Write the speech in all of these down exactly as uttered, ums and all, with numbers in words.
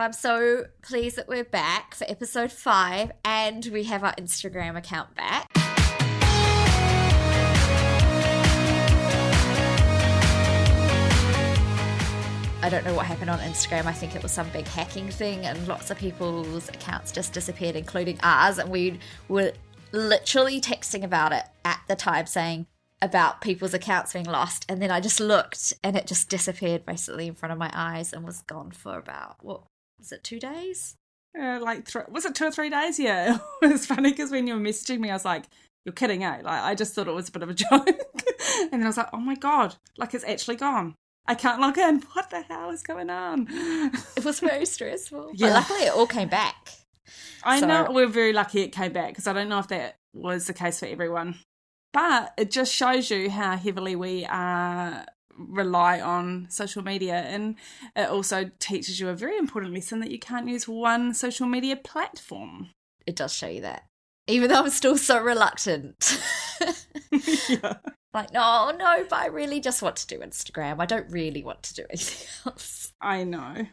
So I'm so pleased that we're back for episode five, and we have our Instagram account back. I don't know what happened on Instagram. I think it was some big hacking thing and lots of people's accounts just disappeared, including ours. And we were literally texting about it at the time, saying about people's accounts being lost. And then I just looked and it just disappeared basically in front of my eyes and was gone for about, what was it, two days? Uh, like, th- was it two or three days? Yeah. It was funny because when you were messaging me, I was like, you're kidding, eh? Like, I just thought it was a bit of a joke. And then I was like, oh my God, like it's actually gone. I can't log in. What the hell is going on? It was very stressful. Yeah. But luckily it all came back. I so. know we're very lucky it came back, because I don't know if that was the case for everyone. But it just shows you how heavily we uh, rely on social media, and it also teaches you a very important lesson that you can't use one social media platform. It does show you that. Even though I'm still so reluctant. Yeah. Like, no, no, but I really just want to do Instagram. I don't really want to do anything else. I know.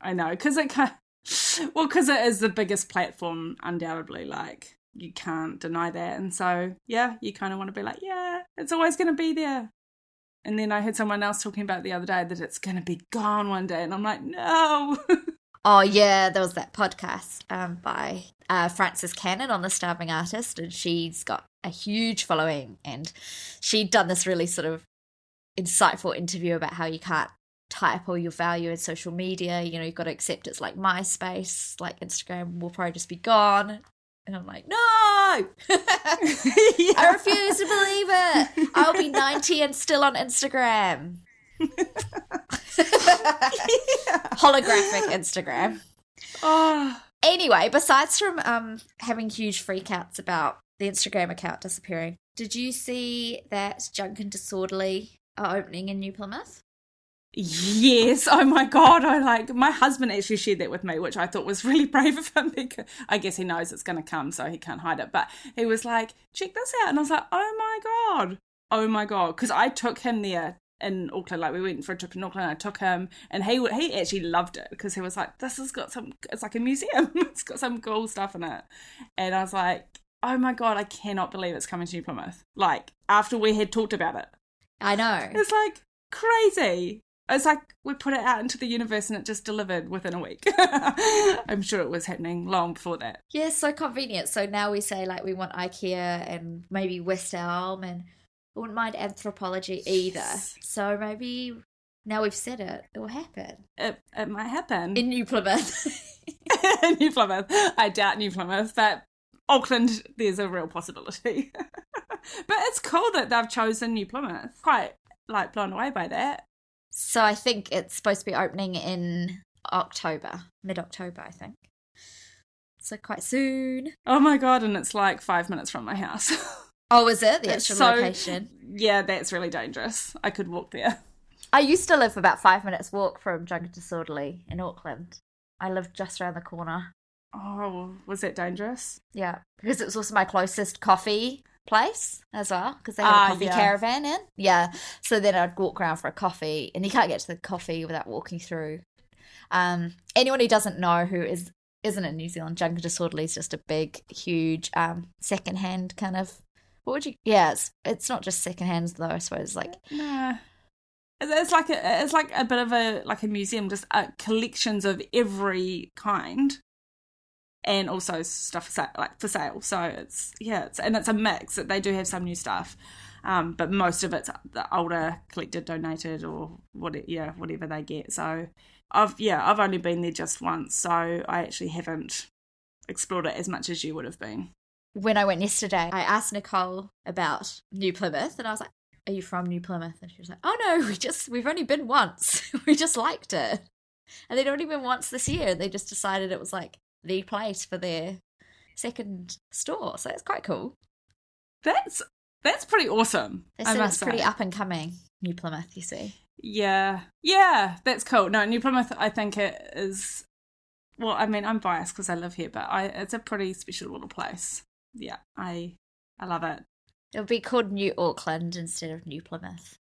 I know. Because it, can, well, because it is the biggest platform, undoubtedly. Like, you can't deny that. And so, yeah, you kind of want to be like, yeah, it's always going to be there. And then I heard someone else talking about the other day that it's going to be gone one day. And I'm like, no. Oh, yeah, there was that podcast um, by uh, Frances Cannon on The Starving Artist, and she's got a huge following, and she'd done this really sort of insightful interview about how you can't type all your value in social media. You know, you've got to accept it's like MySpace, like Instagram will probably just be gone. And I'm like, no, I refuse to believe it. I'll be ninety and still on Instagram. Holographic Instagram. Oh. Anyway, besides from um, having huge freakouts about the Instagram account disappearing, did you see that Junk and Disorderly are opening in New Plymouth? Yes. Oh my God. I like, my husband actually shared that with me, which I thought was really brave of him. Because I guess he knows it's going to come, so he can't hide it. But he was like, check this out. And I was like, oh my God. Oh my God. Because I took him there in Auckland. Like, we went for a trip in Auckland. I took him, and he he actually loved it, because he was like, this has got some, it's like a museum. It's got some cool stuff in it. And I was like, oh my God, I cannot believe it's coming to New Plymouth. Like, after we had talked about it. I know. It's like crazy. It's like we put it out into the universe and it just delivered within a week. I'm sure it was happening long before that. Yeah, so convenient. So now we say, like, we want IKEA and maybe West Elm, and I wouldn't mind Anthropology either. Yes. So maybe now we've said it, it will happen. It, it might happen. In New Plymouth. In New Plymouth. I doubt New Plymouth, but Auckland, there's a real possibility. But it's cool that they've chosen New Plymouth. Quite, like, blown away by that. So I think it's supposed to be opening in October, mid-October, I think. So quite soon. Oh, my God, and it's like five minutes from my house. Oh, is it? The it's actual so, location? Yeah, that's really dangerous. I could walk there. I used to live about five minutes walk from Junk and Disorderly in Auckland. I lived just around the corner. Oh, was that dangerous? Yeah, because it was also my closest coffee place as well, because they had a coffee uh, yeah. caravan in. Yeah, so then I'd walk around for a coffee, and you can't get to the coffee without walking through. Um, anyone who doesn't know, who is, isn't in New Zealand, Junk and Disorderly is just a big, huge um, secondhand kind of, what would you, yeah, it's, it's not just secondhand though, I suppose, like. Nah. It's like a, it's like a bit of a, like a museum, just uh, collections of every kind. And also stuff for sale, like for sale. So it's, yeah, it's, and it's a mix. They do have some new stuff, um, but most of it's the older, collected, donated, or what, yeah, whatever they get. So I've, yeah, I've only been there just once, so I actually haven't explored it as much as you would have been. When I went yesterday, I asked Nicole about New Plymouth, and I was like, "Are you from New Plymouth?" And she was like, "Oh no, we just we've only been once. We just liked it, and they'd only been once this year. They just decided it was like." The place for their second store, so it's quite cool. That's that's pretty awesome. They said it's pretty up and coming, New Plymouth. You see, yeah, yeah, that's cool. No, New Plymouth, I think it is. Well, I mean, I'm biased because I live here, but I, it's a pretty special little place. Yeah, I I love it. It'll be called New Auckland instead of New Plymouth.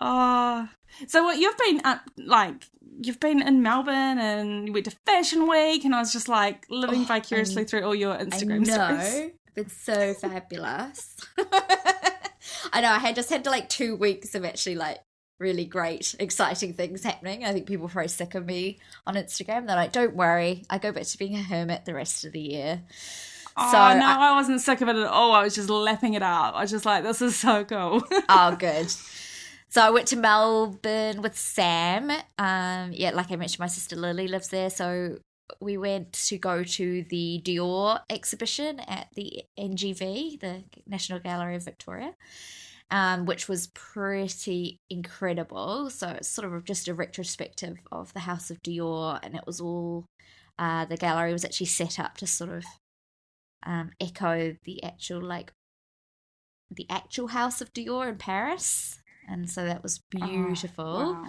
Oh, So what you've been up, like, you've been in Melbourne and you went to Fashion Week, and I was just like living oh, vicariously I, through all your Instagram stories. I know, stories. It's so fabulous. I know, I had just had like two weeks of actually like really great, exciting things happening. I think people are very sick of me on Instagram. They're like, don't worry, I go back to being a hermit the rest of the year. Oh, so no, I, I wasn't sick of it at all. I was just lapping it up. I was just like, this is so cool. Oh, good. So I went to Melbourne with Sam. Um, yeah, like I mentioned, my sister Lily lives there. So we went to go to the Dior exhibition at the N G V, the National Gallery of Victoria, um, which was pretty incredible. So it's sort of just a retrospective of the House of Dior, and it was all uh, the gallery was actually set up to sort of um, echo the actual like the actual House of Dior in Paris, and so that was beautiful. Oh, wow.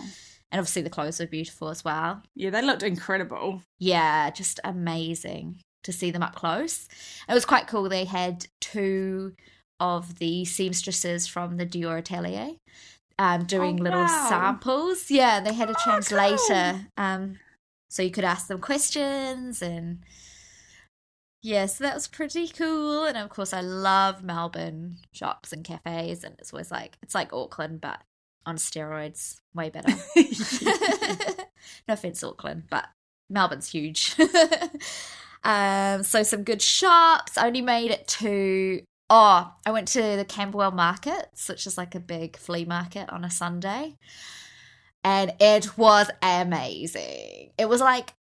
And obviously the clothes were beautiful as well. Yeah, they looked incredible. Yeah, just amazing to see them up close. It was quite cool. They had two of the seamstresses from the Dior Atelier um, doing oh, little wow. samples. Yeah, they had a translator. Oh, cool. um, so you could ask them questions. And yeah, so that was pretty cool. And, of course, I love Melbourne shops and cafes. And it's always like, it's like Auckland, but on steroids, way better. No offense, Auckland, but Melbourne's huge. um, so some good shops. I only made it to, oh, I went to the Camberwell markets, which is like a big flea market on a Sunday. And it was amazing. It was like,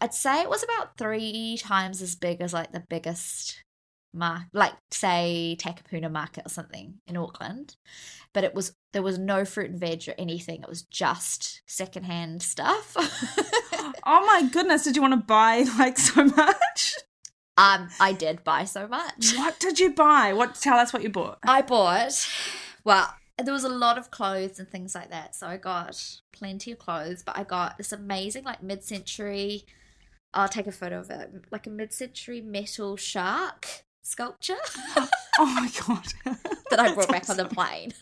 I'd say it was about three times as big as like the biggest mark, like say Takapuna market or something in Auckland, but it was there was no fruit and veg or anything. It was just secondhand stuff. Oh my goodness! Did you want to buy like so much? Um, I did buy so much. What did you buy? What? Tell us what you bought. I bought. Well, there was a lot of clothes and things like that, so I got plenty of clothes. But I got this amazing like mid-century. I'll take a photo of it. Like a mid-century metal shark sculpture. Oh my god! That I brought That's back awesome. On the plane.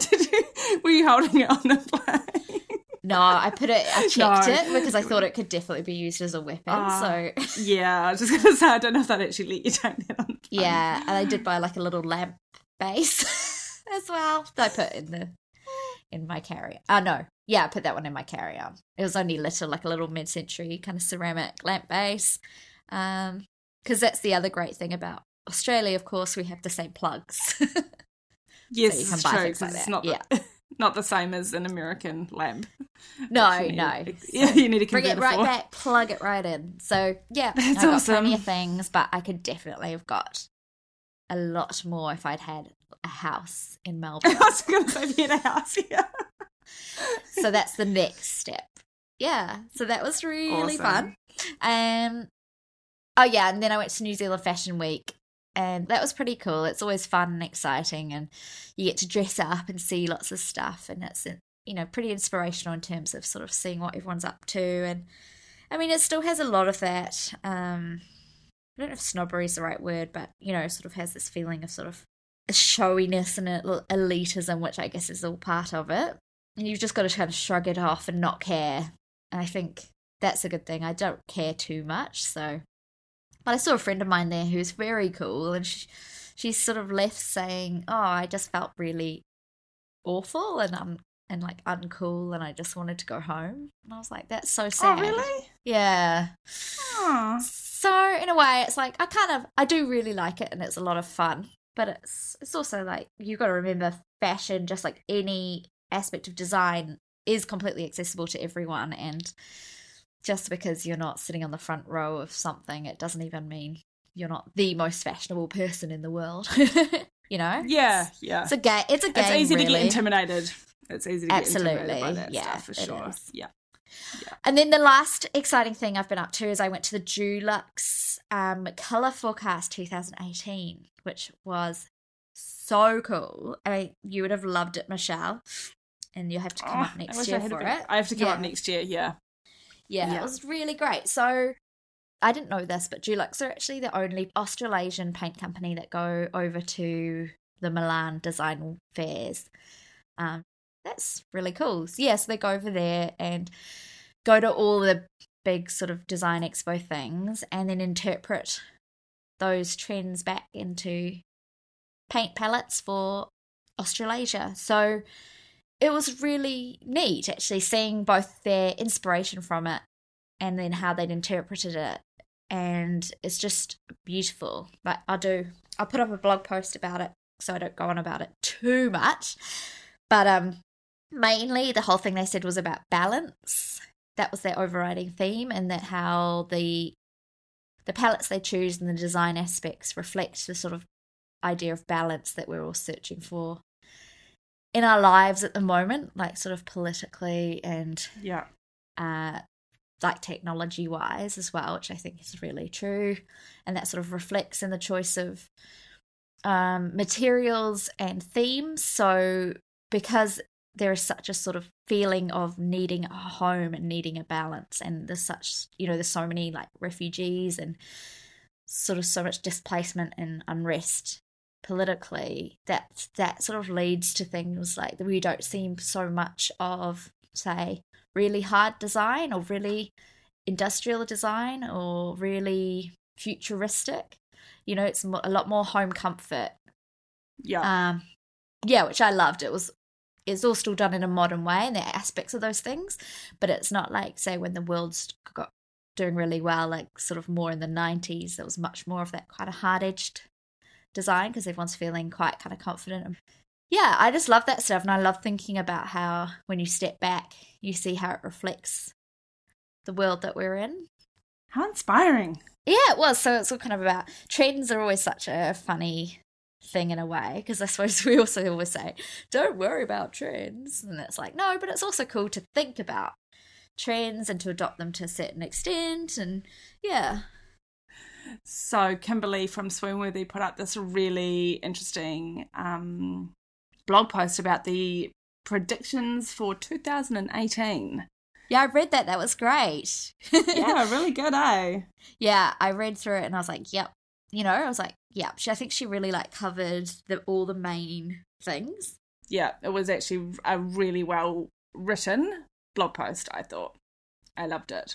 Did you? Were you holding it on the plane? No, I put it. I checked no. it because I thought it could definitely be used as a weapon. Uh, so yeah, I was just gonna say I don't know if that actually let you take that on the plane. Yeah, and I did buy like a little lamp base as well that I put in the in my carry. Oh uh, no. Yeah, I put that one in my carry-on. It was only little, like a little mid-century kind of ceramic lamp base. Um, because that's the other great thing about Australia, of course, we have the same plugs. Yes, so it's true, like it's not, yeah. the, not the same as an American lamp. No, you no. Need, so yeah, you need to bring it right for. back, plug it right in. So, yeah, that's I got awesome. plenty of things, but I could definitely have got a lot more if I'd had a house in Melbourne. I was going to say if you had a house here. So that's the next step. Yeah, so that was really awesome. fun. Um, oh, yeah, and then I went to New Zealand Fashion Week, and that was pretty cool. It's always fun and exciting, and you get to dress up and see lots of stuff, and that's, you know, pretty inspirational in terms of sort of seeing what everyone's up to. And, I mean, it still has a lot of that. Um, I don't know if snobbery is the right word, but, you know, sort of has this feeling of sort of showiness and elitism, which I guess is all part of it. And you've just got to kind of shrug it off and not care. And I think that's a good thing. I don't care too much. So, but I saw a friend of mine there who's very cool. And she, she sort of left saying, oh, I just felt really awful and um, and like uncool. And I just wanted to go home. And I was like, that's so sad. Oh, really? Yeah. Aww. So in a way, it's like I kind of, I do really like it. And it's a lot of fun. But it's it's also like you've got to remember fashion, just like any aspect of design, is completely accessible to everyone, and just because you're not sitting on the front row of something, it doesn't even mean you're not the most fashionable person in the world. You know? Yeah, yeah. It's a game. It's a game. It's easy really. to get intimidated. It's easy to Absolutely. get intimidated by that yeah, stuff for sure. Yeah. yeah. And then the last exciting thing I've been up to is I went to the Dulux um, Color Forecast twenty eighteen, which was so cool. I mean, you would have loved it, Michelle. And you have to come oh, up next year for been, it. I have to come yeah. up next year, yeah. yeah. Yeah, it was really great. So I didn't know this, but Dulux are actually the only Australasian paint company that go over to the Milan design fairs. Um, that's really cool. So yes, yeah, so they go over there and go to all the big sort of design expo things and then interpret those trends back into paint palettes for Australasia. So it was really neat actually seeing both their inspiration from it and then how they'd interpreted it. And it's just beautiful. Like I'll do, I'll put up a blog post about it so I don't go on about it too much. But um, mainly the whole thing they said was about balance. That was their overriding theme, and that how the the palettes they choose and the design aspects reflect the sort of idea of balance that we're all searching for in our lives at the moment, like sort of politically and yeah, uh, like technology-wise as well, which I think is really true. And that sort of reflects in the choice of um, materials and themes. So because there is such a sort of feeling of needing a home and needing a balance, and there's such, you know, there's so many like refugees and sort of so much displacement and unrest politically, that that sort of leads to things like we don't see so much of, say, really hard design or really industrial design or really futuristic. You know, it's a lot more home comfort. Yeah. Um, yeah, which I loved. It was, it's all still done in a modern way, and there are aspects of those things, but it's not like, say, when the world's got doing really well, like sort of more in the nineties, there was much more of that kind of hard-edged design because everyone's feeling quite kind of confident. Yeah, I just love that stuff, and I love thinking about how when you step back, you see how it reflects the world that we're in. How inspiring. Yeah, it was. So it's all kind of about trends are always such a funny thing in a way, because I suppose we also always say, don't worry about trends. And it's like, no, but it's also cool to think about trends and to adopt them to a certain extent. And yeah. So Kimberly from Swoonworthy put up this really interesting um, blog post about the predictions for two thousand eighteen. Yeah, I read that. That was great. Yeah, really good, eh? Yeah, I read through it and I was like, yep. You know, I was like, yeah, she, I think she really, like, covered the, all the main things. Yeah, it was actually a really well-written blog post, I thought. I loved it.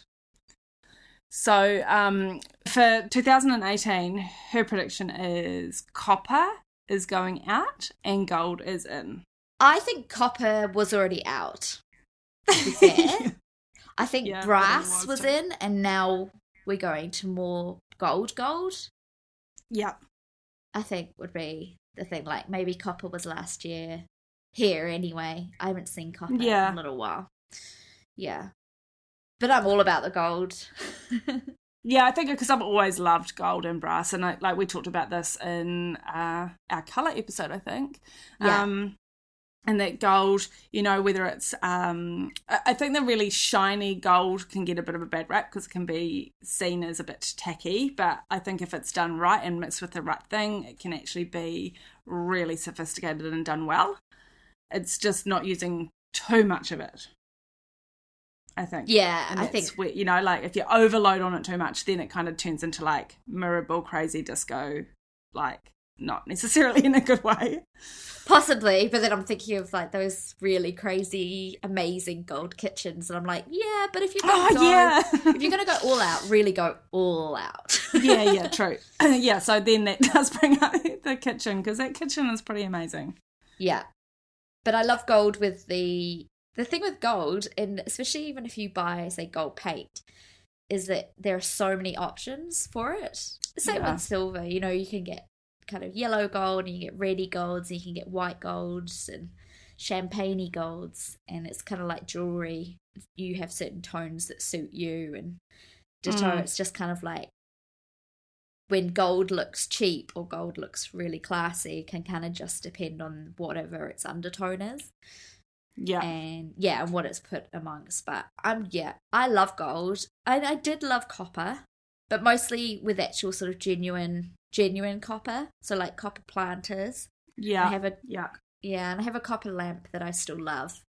So um, for two thousand eighteen, her prediction is copper is going out and gold is in. I think copper was already out. Yeah. I think yeah, brass was, was in, and now we're going to more gold gold. Yeah, I think would be the thing. Like maybe copper was last year here anyway. I haven't seen copper yeah. in a little while. Yeah, but I'm all about the gold. Yeah, I think because I've always loved gold and brass, and I, like we talked about this in uh, our colour episode, I think. Yeah. Um, and that gold, you know, whether it's, um, I think the really shiny gold can get a bit of a bad rap because it can be seen as a bit tacky, but I think if it's done right and mixed with the right thing, it can actually be really sophisticated and done well. It's just not using too much of it, I think. Yeah, and I think. Where, you know, like if you overload on it too much, then it kind of turns into like mirable, crazy disco, like. Not necessarily in a good way. Possibly, but then I'm thinking of like those really crazy, amazing gold kitchens, and I'm like, yeah, but if you're gonna oh, go, yeah. if you're gonna go all out, really go all out. Yeah, yeah, true. Yeah, so then that does bring up the kitchen, because that kitchen is pretty amazing. Yeah, but I love gold with the the thing with gold, and especially even if you buy, say, gold paint, is that there are so many options for it. Same yeah. with silver, you know, you can get kind of yellow gold, and you get reddy golds, and you can get white golds and champagney golds, and it's kind of like jewelry. You have certain tones that suit you, and ditto. Mm. It's just kind of like when gold looks cheap or gold looks really classy, it can kind of just depend on whatever its undertone is. Yeah, and yeah, and what it's put amongst. But I'm um, yeah, I love gold, and I did love copper, but mostly with actual sort of genuine. Genuine copper, so like copper planters. Yeah, I have a yeah, yeah, and I have a copper lamp that I still love,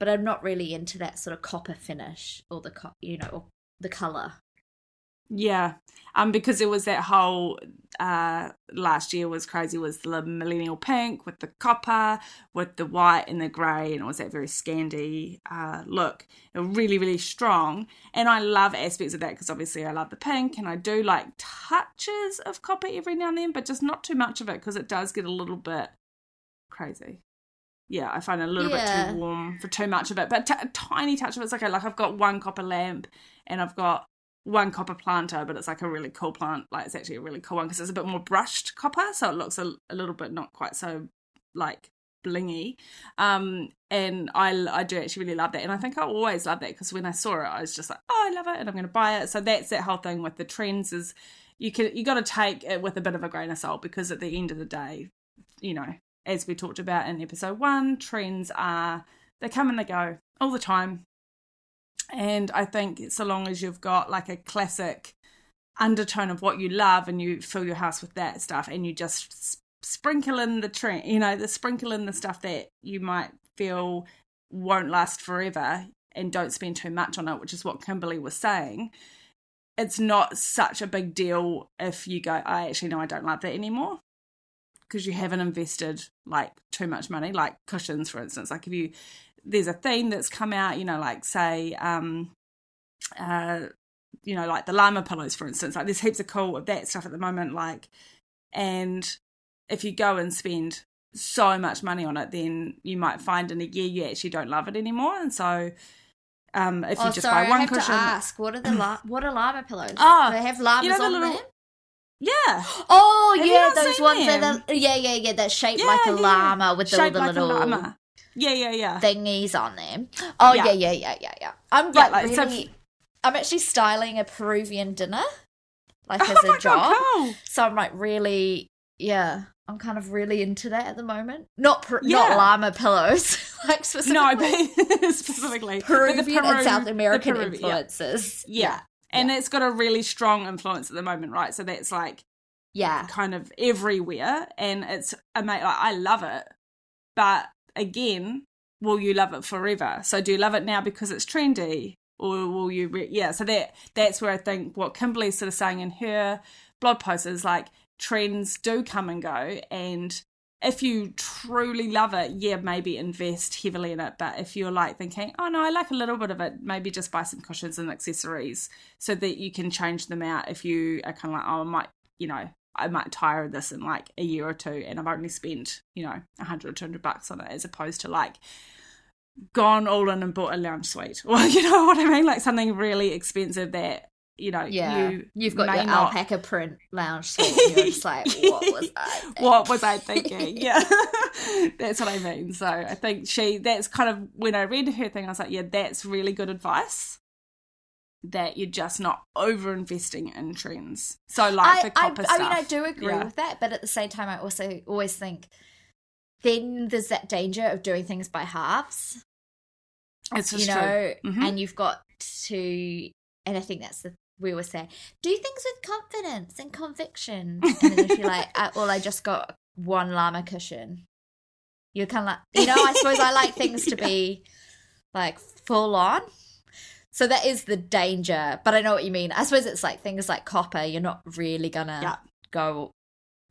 but I'm not really into that sort of copper finish or the co- you know, or the color. Yeah, um, because it was that whole uh, last year was crazy, was the millennial pink with the copper, with the white and the grey, and it was that very Scandi uh, look. It was really, really strong. And I love aspects of that because obviously I love the pink, and I do like touches of copper every now and then, but just not too much of it because it does get a little bit crazy. Yeah, I find it a little yeah. bit too warm for too much of it, but t- a tiny touch of it's okay. Like I've got one copper lamp and I've got one copper planter, but it's like a really cool plant. Like it's actually a really cool one because it's a bit more brushed copper, so it looks a, a little bit not quite so like blingy. Um, and I, I do actually really love that, and I think I always love that because when I saw it, I was just like, oh, I love it, and I'm going to buy it. So that's that whole thing with the trends is you can you got to take it with a bit of a grain of salt because at the end of the day, you know, as we talked about in episode one, trends are they come and they go all the time. And I think so long as you've got like a classic undertone of what you love and you fill your house with that stuff and you just sprinkle in the trend, you know, the sprinkle in the stuff that you might feel won't last forever and don't spend too much on it, which is what Kimberly was saying. It's not such a big deal if you go, I actually know I don't like that anymore, because you haven't invested like too much money, like cushions, for instance. Like if you, there's a theme that's come out, you know, like say, um, uh, you know, like the llama pillows, for instance. Like there's heaps of cool of that stuff at the moment. Like, and if you go and spend so much money on it, then you might find in a year you actually don't love it anymore. And so, um, if oh, you just sorry, buy one I have cushion, to ask what are the la- what are llama pillows? Oh, they have llamas you know, the on little- them. Yeah. Oh, have yeah, those ones them? that are, yeah, yeah, yeah, that's shaped yeah, like a yeah. llama with shaped all the like little a llama. Yeah, yeah, yeah. thingies on them. Oh, yeah, yeah, yeah, yeah, yeah. yeah. I'm yeah, like, like really, so... I'm actually styling a Peruvian dinner, like oh as a my job. God, cool. So I'm like really, yeah, I'm kind of really into that at the moment. Not per, yeah. not llama pillows, like specifically. No, specifically Peruvian but the Peru, and South American Peru, influences. Yeah. yeah. yeah. And yeah. it's got a really strong influence at the moment, right? So that's like, yeah, kind of everywhere, and it's amazing. Like, I love it, but again, will you love it forever? So do you love it now because it's trendy, or will you? Re- yeah. So that that's where I think what Kimberly's sort of saying in her blog post is like trends do come and go, and if you truly love it, yeah, maybe invest heavily in it. But if you're like thinking, oh no, I like a little bit of it, maybe just buy some cushions and accessories so that you can change them out if you are kind of like, oh, I might, you know, I might tire of this in like a year or two and I've only spent, you know, a hundred or two hundred bucks on it, as opposed to like gone all in and bought a lounge suite. Well, you know what I mean? Like something really expensive that, you know, yeah. you you've got your not... alpaca print lounge suite. And you're just like, what was I? Thinking? What was I thinking? Yeah, that's what I mean. So I think she. That's kind of when I read her thing. I was like, yeah, that's really good advice. That you're just not over investing in trends. So like I, the copper I, stuff. I mean, I do agree yeah. with that, but at the same time, I also always think then there's that danger of doing things by halves. It's just you know, true. Mm-hmm. And you've got to, and I think that's the. We were saying, do things with confidence and conviction. And then if you're like, I, well, I just got one llama cushion. You're kind of like, you know, I suppose I like things to yeah. be like full on. So that is the danger. But I know what you mean. I suppose it's like things like copper. You're not really going to yeah. go,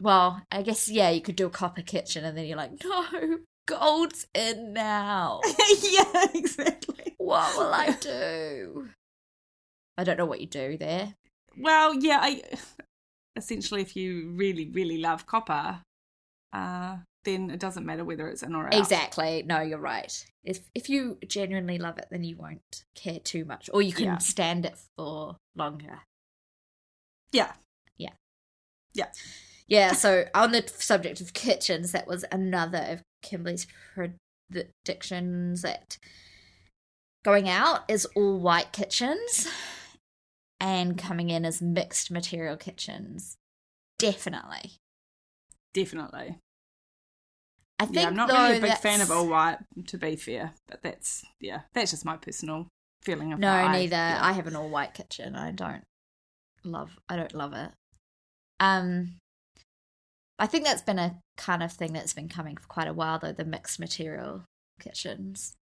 well, I guess, yeah, you could do a copper kitchen. And then you're like, no, gold's in now. yeah, exactly. What will I do? I don't know what you do there. Well, yeah, I, essentially if you really, really love copper, uh, then it doesn't matter whether it's in or out. Exactly. No, you're right. If if you genuinely love it, then you won't care too much, or you can yeah. stand it for longer. Yeah. Yeah. Yeah. Yeah, so on the subject of kitchens, that was another of Kimberly's predictions that going out is all white kitchens. And coming in as mixed material kitchens. Definitely. Definitely. I think yeah, I'm not though, really a big that's... fan of all white, to be fair. But that's, yeah, that's just my personal feeling of no, that. No, neither. Yeah. I have an all-white kitchen. I don't love, I don't love it. Um, I think that's been a kind of thing that's been coming for quite a while, though, the mixed material kitchens.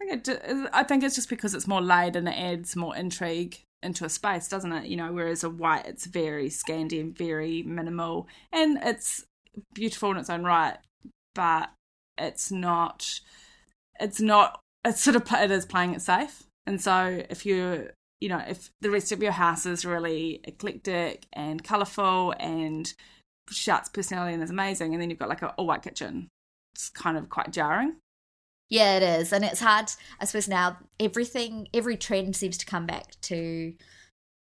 I think, it, I think it's just because it's more layered and it adds more intrigue into a space, doesn't it? You know, whereas a white, it's very Scandi and very minimal, and it's beautiful in its own right, but it's not, it's not, it's sort of, it is playing it safe. And so if you, you know, if the rest of your house is really eclectic and colourful and shouts personality and is amazing, and then you've got like a all-white kitchen, it's kind of quite jarring. Yeah, it is. And it's hard, I suppose now everything, every trend seems to come back to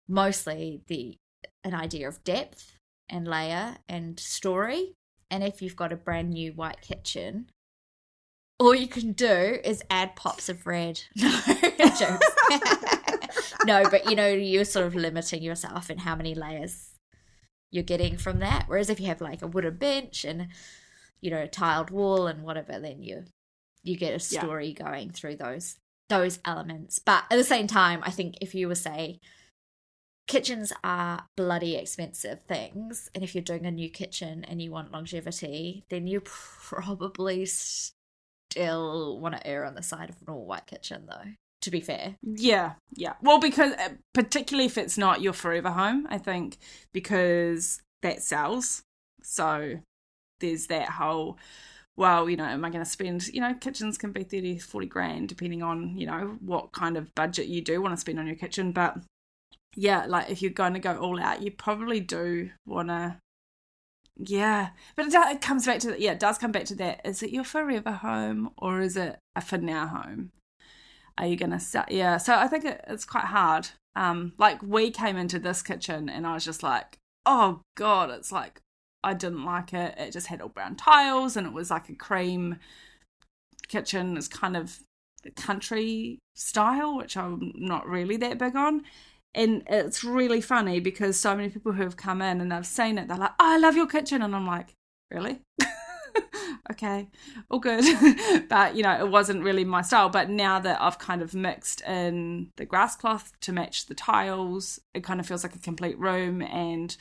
mostly the an idea of depth and layer and story. And if you've got a brand new white kitchen, all you can do is add pops of red. No, jokes. No, but, you know, you're sort of limiting yourself in how many layers you're getting from that. Whereas if you have like a wooden bench and, you know, a tiled wall and whatever, then you you get a story yeah. going through those those elements. But at the same time, I think if you were, say, kitchens are bloody expensive things, and if you're doing a new kitchen and you want longevity, then you probably still want to err on the side of an all-white kitchen, though, to be fair. Yeah, yeah. Well, because particularly if it's not your forever home, I think, because that sells. So there's that whole, well, you know, am I going to spend, you know, kitchens can be thirty, forty grand, depending on, you know, what kind of budget you do want to spend on your kitchen. But yeah, like if you're going to go all out, you probably do want to, yeah. But it, does, it comes back to, yeah, it does come back to that. Is it your forever home or is it a for now home? Are you going to start? Yeah. So I think it, it's quite hard. Um, like we came into this kitchen and I was just like, oh God, it's like, I didn't like it. It just had all brown tiles and it was like a cream kitchen. It's kind of country style, which I'm not really that big on. And it's really funny because so many people who have come in and they've seen it, they're like, oh, I love your kitchen. And I'm like, really? Okay, all good. But, you know, it wasn't really my style. But now that I've kind of mixed in the grass cloth to match the tiles, it kind of feels like a complete room. And,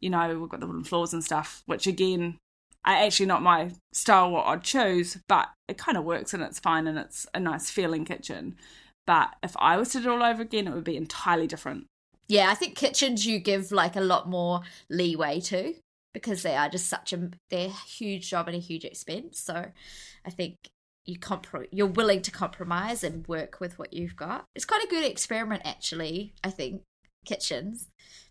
you know, we've got the wooden floors and stuff, which, again, are actually not my style what I'd choose, but it kind of works and it's fine and it's a nice feeling kitchen. But if I was to do it all over again, it would be entirely different. Yeah, I think kitchens you give, like, a lot more leeway to, because they are just such a they're a huge job and a huge expense. So I think you compro- you're willing to compromise and work with what you've got. It's quite a good experiment, actually, I think, kitchens,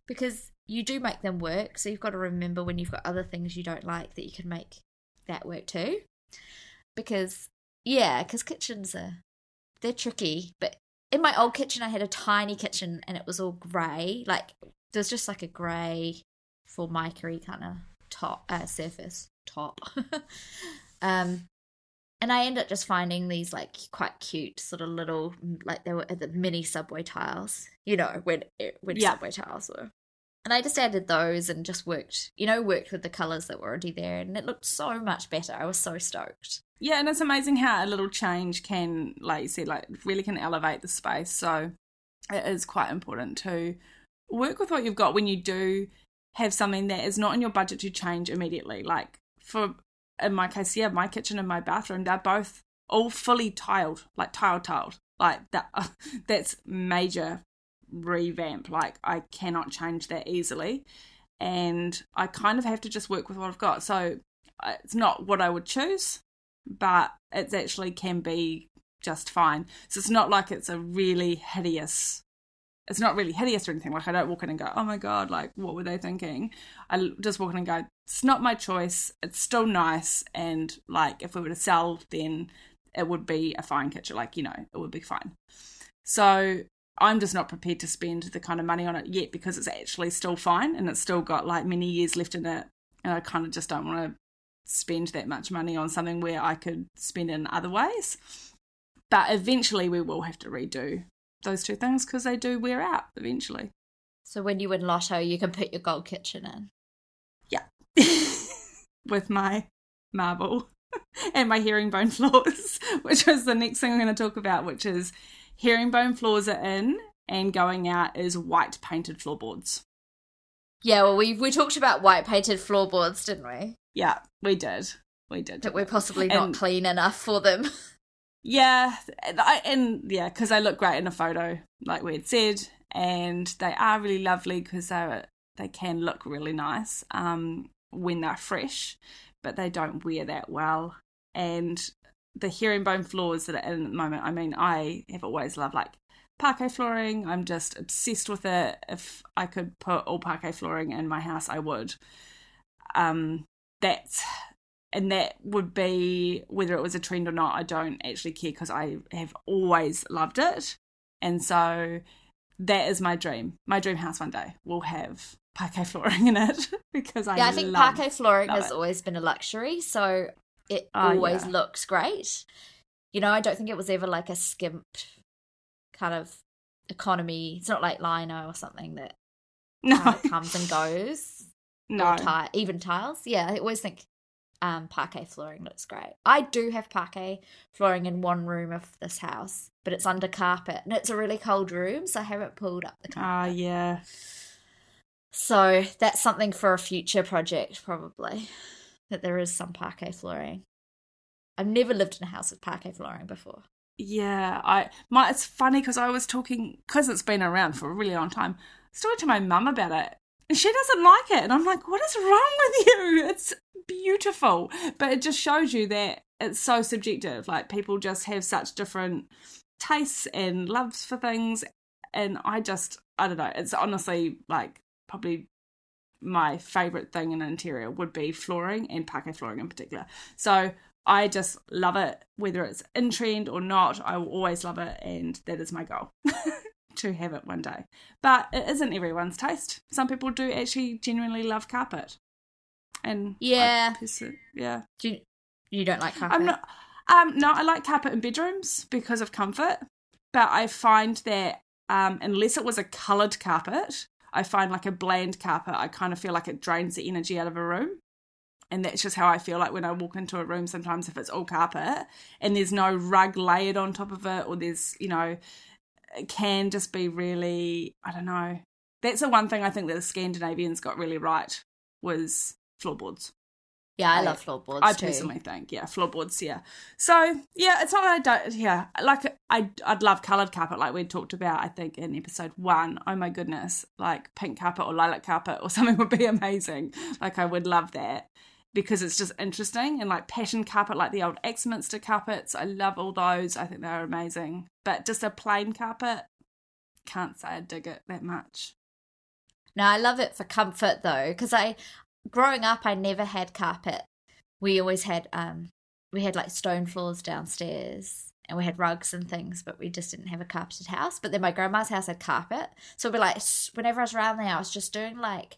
because you do make them work. So you've got to remember when you've got other things you don't like that you can make that work too. Because, yeah, because kitchens are, they're tricky. But in my old kitchen, I had a tiny kitchen and it was all grey. Like, there was just like a grey formica-y kind of top, uh, surface top. um, and I ended up just finding these like quite cute sort of little, like they were the mini subway tiles, you know, when, when yeah. subway tiles were. And I just added those and just worked, you know, worked with the colours that were already there. And it looked so much better. I was so stoked. Yeah, and it's amazing how a little change can, like you said, like really can elevate the space. So it is quite important to work with what you've got when you do have something that is not in your budget to change immediately. Like for, in my case, yeah, my kitchen and my bathroom, they're both all fully tiled, like tile tiled. Like that, that's major revamp. Like I cannot change that easily, and I kind of have to just work with what I've got. So it's not what I would choose, but it actually can be just fine. So it's not like it's a really hideous it's not really hideous or anything. Like I don't walk in and go, oh my God, like what were they thinking? I just walk in and go, it's not my choice, it's still nice, and like if we were to sell, then it would be a fine kitchen. Like, you know, it would be fine. So I'm just not prepared to spend the kind of money on it yet, because it's actually still fine and it's still got like many years left in it, and I kind of just don't want to spend that much money on something where I could spend it in other ways. But eventually we will have to redo those two things because they do wear out eventually. So when you win lotto, you can put your gold kitchen in. Yeah. With my marble and my herringbone floors, which is the next thing I'm going to talk about, which is herringbone floors are in, and going out is white painted floorboards. Yeah, well, we we talked about white painted floorboards, didn't we? Yeah, we did. We did. But we're possibly not and, clean enough for them. Yeah, and, I, and yeah, because they look great in a photo, like we had said, and they are really lovely because they they can look really nice um, when they're fresh, but they don't wear that well. And the herringbone floors that are in at the moment, I mean, I have always loved like parquet flooring. I'm just obsessed with it. If I could put all parquet flooring in my house, I would. Um, that's and that would be, whether it was a trend or not, I don't actually care because I have always loved it. And so that is my dream. My dream house one day will have parquet flooring in it because I love it. Yeah, I think love, parquet flooring has it. always been a luxury, so it oh, always yeah. looks great. You know, I don't think it was ever like a skimped kind of economy. It's not like lino or something that no. kind of comes and goes. No. T- even tiles. Yeah, I always think um, parquet flooring looks great. I do have parquet flooring in one room of this house, but it's under carpet and it's a really cold room, so I haven't pulled up the carpet. Oh, yeah. So that's something for a future project probably, that there is some parquet flooring. I've never lived in a house with parquet flooring before. Yeah, I. My, it's funny because I was talking, because it's been around for a really long time, I was talking to my mum about it. And she doesn't like it. And I'm like, what is wrong with you? It's beautiful. But it just shows you that it's so subjective. Like, people just have such different tastes and loves for things. And I just, I don't know. It's honestly, like, probably my favourite thing in an interior would be flooring, and parquet flooring in particular. So I just love it. Whether it's in trend or not, I will always love it. And that is my goal. To have it one day, but it isn't everyone's taste. Some people do actually genuinely love carpet, and yeah, yeah. Do you, you don't like carpet? I'm not. Um, no, I like carpet in bedrooms because of comfort, but I find that um, unless it was a coloured carpet, I find like a bland carpet, I kind of feel like it drains the energy out of a room, and that's just how I feel like when I walk into a room. Sometimes if it's all carpet and there's no rug layered on top of it, or there's you know. It can just be really, I don't know. That's the one thing I think that the Scandinavians got really right was floorboards. Yeah, I like, love floorboards I too. personally think, yeah, floorboards, yeah. So, yeah, it's not that I don't, yeah. Like, I, I'd love coloured carpet like we talked about, I think, in episode one. Oh, my goodness. Like, pink carpet or lilac carpet or something would be amazing. Like, I would love that because it's just interesting. And, like, pattern carpet, like the old Axminster carpets, I love all those. I think they're amazing. But just a plain carpet, can't say I dig it that much. No, I love it for comfort though, because I, growing up, I never had carpet. We always had, um, we had like stone floors downstairs and we had rugs and things, but we just didn't have a carpeted house. But then my grandma's house had carpet. So it'd be like, whenever I was around there, I was just doing like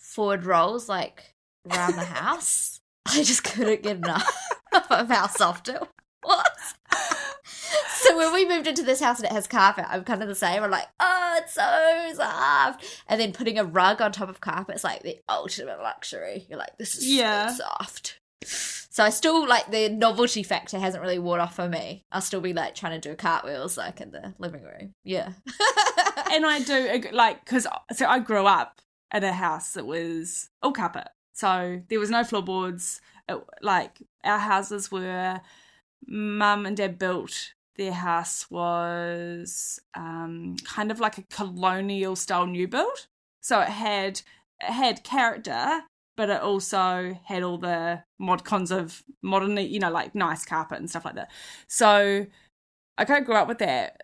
forward rolls, like around the house. I just couldn't get enough of how soft it was. So when we moved into this house and it has carpet, I'm kind of the same. I'm like, oh, it's so soft. And then putting a rug on top of carpet is like the ultimate luxury. You're like, this is yeah. so soft. So I still, like, the novelty factor hasn't really worn off for me. I'll still be, like, trying to do cartwheels, like, in the living room. Yeah. And I do, like, because, so I grew up in a house that was all carpet. So there was no floorboards. It, like, our houses were, Mum and Dad built. Their house was um, kind of like a colonial-style new build. So it had it had character, but it also had all the mod cons of modern, you know, like nice carpet and stuff like that. So I kind of grew up with that.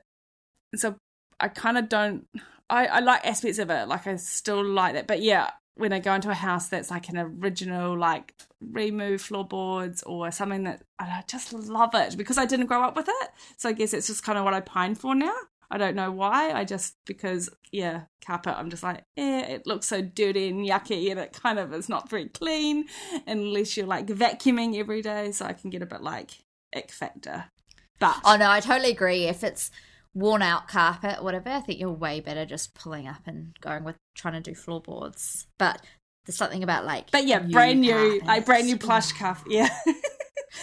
So I kind of don't I, – I like aspects of it. Like I still like that. But, yeah, when I go into a house that's like an original, like – remove floorboards or something, that I just love it because I didn't grow up with it, so I guess it's just kind of what I pine for now. I don't know why, I just because yeah carpet I'm just like eh, it looks so dirty and yucky and it kind of is not very clean unless you're like vacuuming every day, so I can get a bit like ick factor. But oh no, I totally agree. If it's worn out carpet whatever, I think you're way better just pulling up and going with trying to do floorboards. But there's something about like, but yeah, new brand new, like brand new plush carpet, yeah.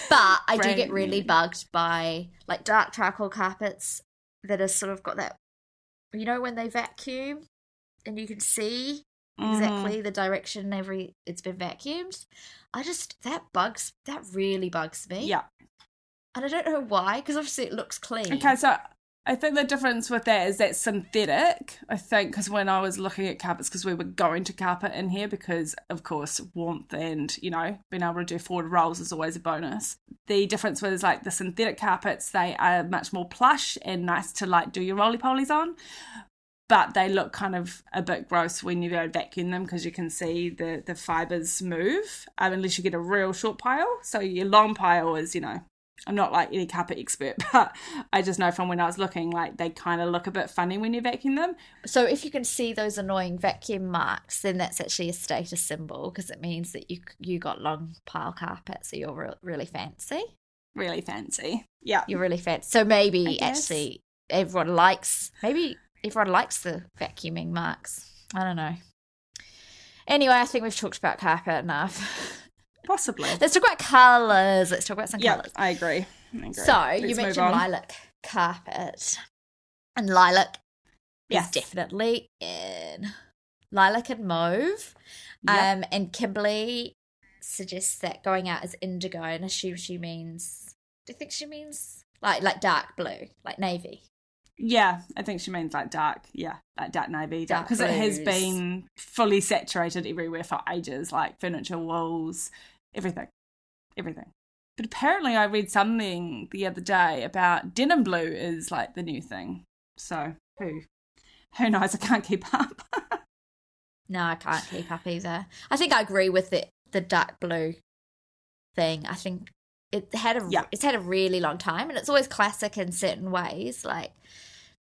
But I brand do get really new. bugged by like dark charcoal carpets that are sort of got that, you know, when they vacuum and you can see mm. exactly the direction every it's been vacuumed. I just that bugs that really bugs me. Yeah, and I don't know why because obviously it looks clean. Okay, so I think the difference with that is that synthetic, I think, because when I was looking at carpets, because we were going to carpet in here because, of course, warmth and, you know, being able to do forward rolls is always a bonus. The difference was, like, the synthetic carpets, they are much more plush and nice to, like, do your roly-polies on, but they look kind of a bit gross when you go vacuum them because you can see the, the fibres move, um, unless you get a real short pile. So your long pile is, you know, I'm not like any carpet expert, but I just know from when I was looking, like they kind of look a bit funny when you vacuum them. So if you can see those annoying vacuum marks, then that's actually a status symbol because it means that you you got long pile carpet, so you're re- really fancy. Really fancy. Yeah. You're really fancy. So maybe actually everyone likes, maybe everyone likes the vacuuming marks. I don't know. Anyway, I think we've talked about carpet enough. Possibly. Let's talk about colours. Let's talk about some yep, colours. I agree. I agree. So Let's you mentioned lilac carpet, and lilac yes. is definitely in. Lilac and mauve. Yep. Um, and Kimberly suggests that going out is indigo, and assume she means. Do you think she means like like dark blue, like navy? Yeah, I think she means like dark, yeah, like dark navy, dark, because it has been fully saturated everywhere for ages, like furniture, walls, everything, everything. But apparently I read something the other day about denim blue is like the new thing. So who, who knows? I can't keep up. No, I can't keep up either. I think I agree with the, the dark blue thing. I think it had a yeah. it's had a really long time, and it's always classic in certain ways, like,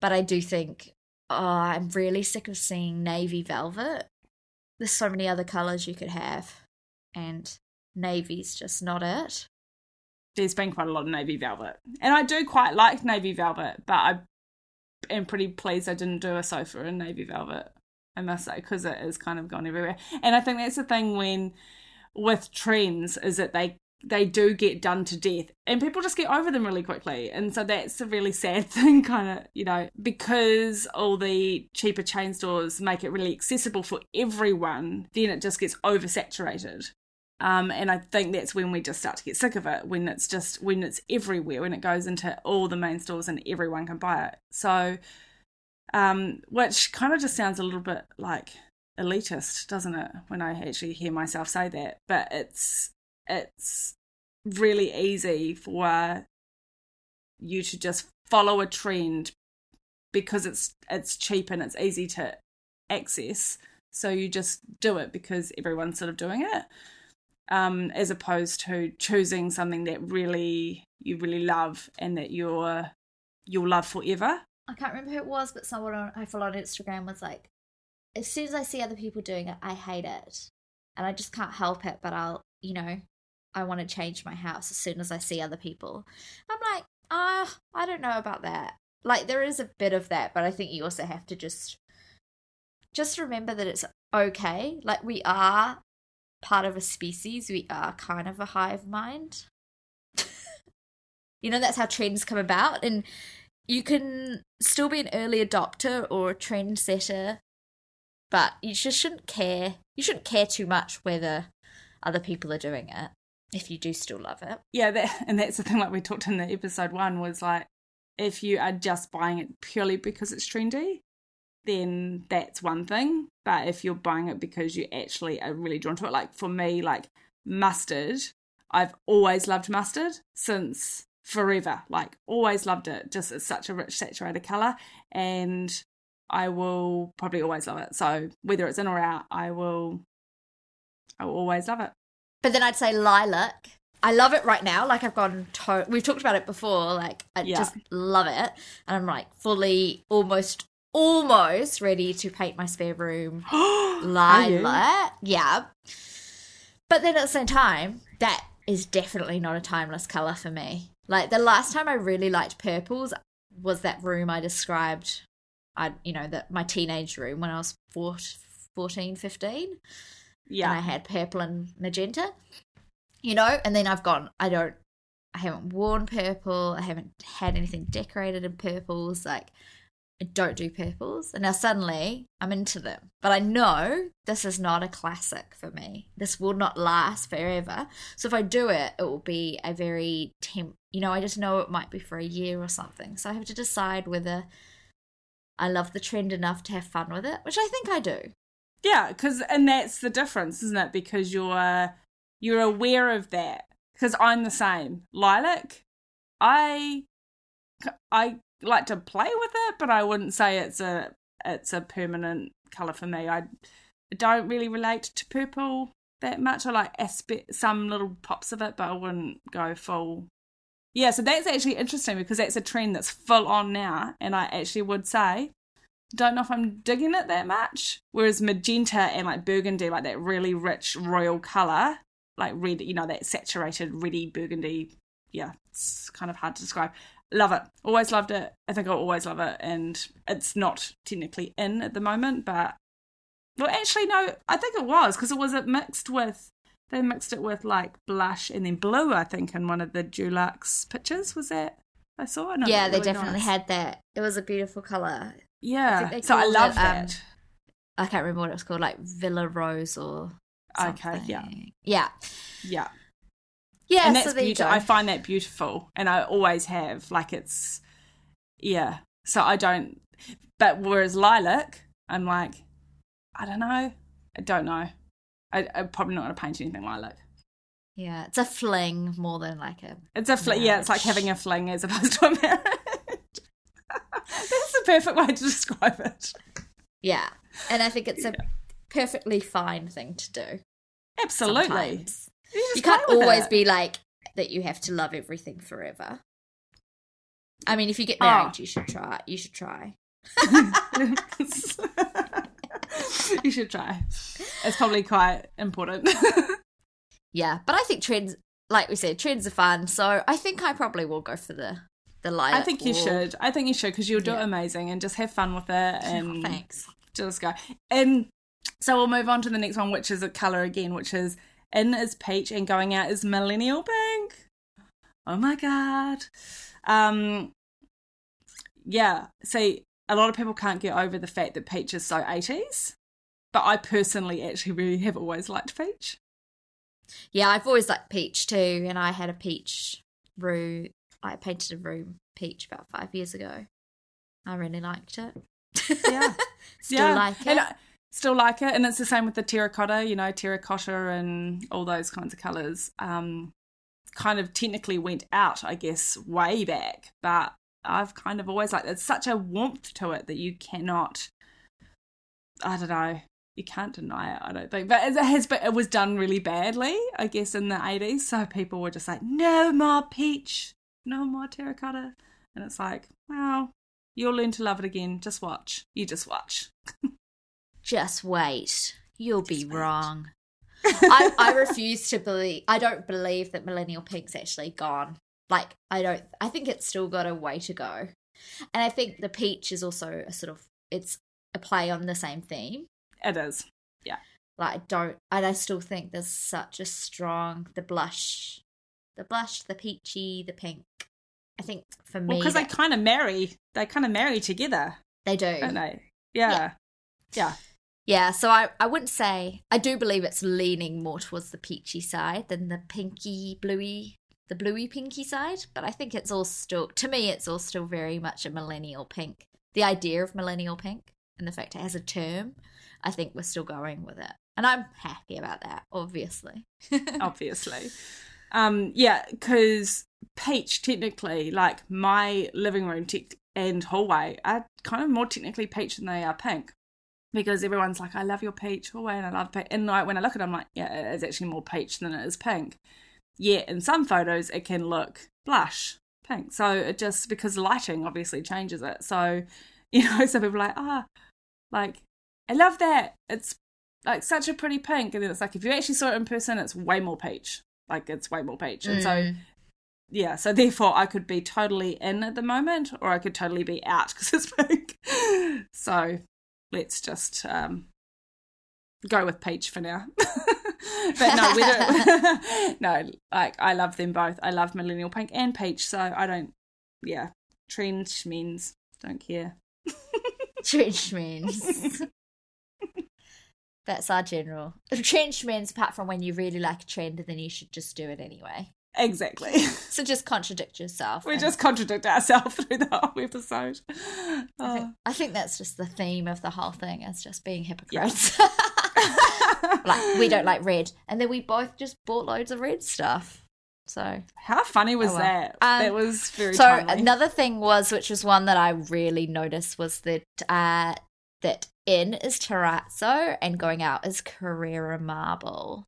but I do think oh, I'm really sick of seeing navy velvet. There's so many other colours you could have, and navy's just not it. There's been quite a lot of navy velvet, and I do quite like navy velvet, but I am pretty pleased I didn't do a sofa in navy velvet, I must say, because it has kind of gone everywhere. And I think that's the thing when with trends is that they they do get done to death, and people just get over them really quickly. And so that's a really sad thing, kind of, you know, because all the cheaper chain stores make it really accessible for everyone, then it just gets oversaturated. Um, and I think that's when we just start to get sick of it, when it's just, when it's everywhere, when it goes into all the main stores and everyone can buy it. So, um, which kind of just sounds a little bit like elitist, doesn't it? When I actually hear myself say that, but it's, it's really easy for you to just follow a trend because it's it's cheap and it's easy to access. So you just do it because everyone's sort of doing it, um, as opposed to choosing something that really you really love and that you're, you'll love forever. I can't remember who it was, but someone on, I follow on Instagram was like, as soon as I see other people doing it, I hate it. And I just can't help it, but I'll, you know, I want to change my house as soon as I see other people. I'm like, ah, oh, I don't know about that. Like, there is a bit of that, but I think you also have to just, just remember that it's okay. Like, we are part of a species. We are kind of a hive mind. You know, that's how trends come about. And you can still be an early adopter or a trendsetter, but you just shouldn't care. You shouldn't care too much whether other people are doing it if you do still love it. Yeah, that, and that's the thing, like we talked in the episode one, was like if you are just buying it purely because it's trendy, then that's one thing. But if you're buying it because you actually are really drawn to it, like for me, like mustard, I've always loved mustard since forever, like always loved it. Just it's such a rich, saturated colour, and I will probably always love it. So whether it's in or out, I will... I will always love it. But then I'd say lilac. I love it right now. Like I've gone, to- we've talked about it before. Like I yeah. just love it. And I'm like fully almost, almost ready to paint my spare room lilac. Yeah. But then at the same time, that is definitely not a timeless colour for me. Like the last time I really liked purples was that room I described, I you know, that my teenage room when I was fourteen, fifteen. Yeah, and I had purple and magenta, you know, and then I've gone, I don't, I haven't worn purple, I haven't had anything decorated in purples, like I don't do purples. And now suddenly I'm into them. But I know this is not a classic for me. This will not last forever. So if I do it, it will be a very temp, you know, I just know it might be for a year or something. So I have to decide whether I love the trend enough to have fun with it, which I think I do. Yeah, because, and that's the difference, isn't it? Because you're you're aware of that. Because I'm the same. Lilac, I I like to play with it, but I wouldn't say it's a it's a permanent colour for me. I don't really relate to purple that much. I like aspect, some little pops of it, but I wouldn't go full. Yeah, so that's actually interesting because that's a trend that's full on now, and I actually would say don't know if I'm digging it that much. Whereas magenta and like burgundy, like that really rich royal colour, like red, you know, that saturated reddy burgundy. Yeah, it's kind of hard to describe. Love it. Always loved it. I think I'll always love it. And it's not technically in at the moment, but well, actually, no, I think it was because it was it mixed with, they mixed it with like blush and then blue, I think, in one of the Dulux pictures. Was that? I saw it. No, yeah, it really they definitely nice. Had that. It was a beautiful colour. Yeah, I so I love it, that. Um, I can't remember what it was called, like Villa Rose or something. Okay, yeah. Yeah. Yeah. Yeah, and that's so beautiful. I find that beautiful, and I always have. Like it's, yeah. So I don't, but whereas lilac, I'm like, I don't know. I don't know. I, I'm probably not going to paint anything lilac. Yeah, it's a fling more than like a It's a fling, yeah, it's like having a fling as opposed to a marriage. That's the perfect way to describe it. Yeah, and I think it's a yeah. perfectly fine thing to do. Absolutely. Sometimes. You, you can't always it. be like that you have to love everything forever. I mean, if you get married, oh. you should try. You should try. You should try. It's probably quite important. Yeah, but I think trends, like we said, trends are fun. So I think I probably will go for the the light. I think you wall. should. I think you should because you'll do yeah. it amazing and just have fun with it and oh, thanks. Just go. And so we'll move on to the next one, which is a colour again, which is in is peach and going out is millennial pink. Oh my god. Um, yeah, see, a lot of people can't get over the fact that peach is so eighties, but I personally actually really have always liked peach. Yeah, I've always liked peach too, and I had a peach room. I painted a room peach about five years ago. I really liked it. Yeah. Still yeah. like it. And I- Still like it, and it's the same with the terracotta, you know, terracotta and all those kinds of colours um, kind of technically went out, I guess, way back, but I've kind of always liked it. It's such a warmth to it that you cannot, I don't know, you can't deny it, I don't think, but it has. But it was done really badly, I guess, in the eighties, so people were just like, no more peach, no more terracotta, and it's like, well, you'll learn to love it again, just watch, you just watch. Just wait. You'll Just be wait. wrong. I, I refuse to believe, I don't believe that millennial pink's actually gone. Like, I don't, I think it's still got a way to go. And I think the peach is also a sort of, it's a play on the same theme. It is. Yeah. Like, I don't, and I still think there's such a strong, the blush, the blush, the peachy, the pink. I think for me. Well, because they kind of marry, they kind of marry together. They do. Don't they? Yeah. Yeah. Yeah. Yeah, so I, I wouldn't say, I do believe it's leaning more towards the peachy side than the pinky, bluey, the bluey pinky side. But I think it's all still, to me, it's all still very much a millennial pink. The idea of millennial pink and the fact it has a term, I think we're still going with it. And I'm happy about that, obviously. Obviously. Um, yeah, because peach, technically, like my living room te- and hallway are kind of more technically peach than they are pink. Because everyone's like, I love your peach hallway and I love peach. And like, when I look at it, I'm like, yeah, it's actually more peach than it is pink. Yet in some photos, it can look blush pink. So it just, because lighting obviously changes it. So, you know, so people are like, ah, oh, like, I love that. It's like such a pretty pink. And then it's like, if you actually saw it in person, it's way more peach. Like, it's way more peach. Mm. And so, yeah, so therefore I could be totally in at the moment or I could totally be out because it's pink. So let's just um, go with peach for now. But no, we don't. No, like I love them both. I love millennial pink and peach. So I don't. Yeah, trend means don't care. Trenchmans. That's our general. Trenchmans, apart from when you really like a trend, then you should just do it anyway. Exactly. So just contradict yourself. We just contradict ourselves through the whole episode. I think, I think that's just the theme of the whole thing, is just being hypocrites. Yeah. Like, we don't like red. And then we both just bought loads of red stuff. So how funny was oh well. that? Um, that was very so timely. Another thing was, which was one that I really noticed, was that uh, that in is terrazzo and going out is Carrara marble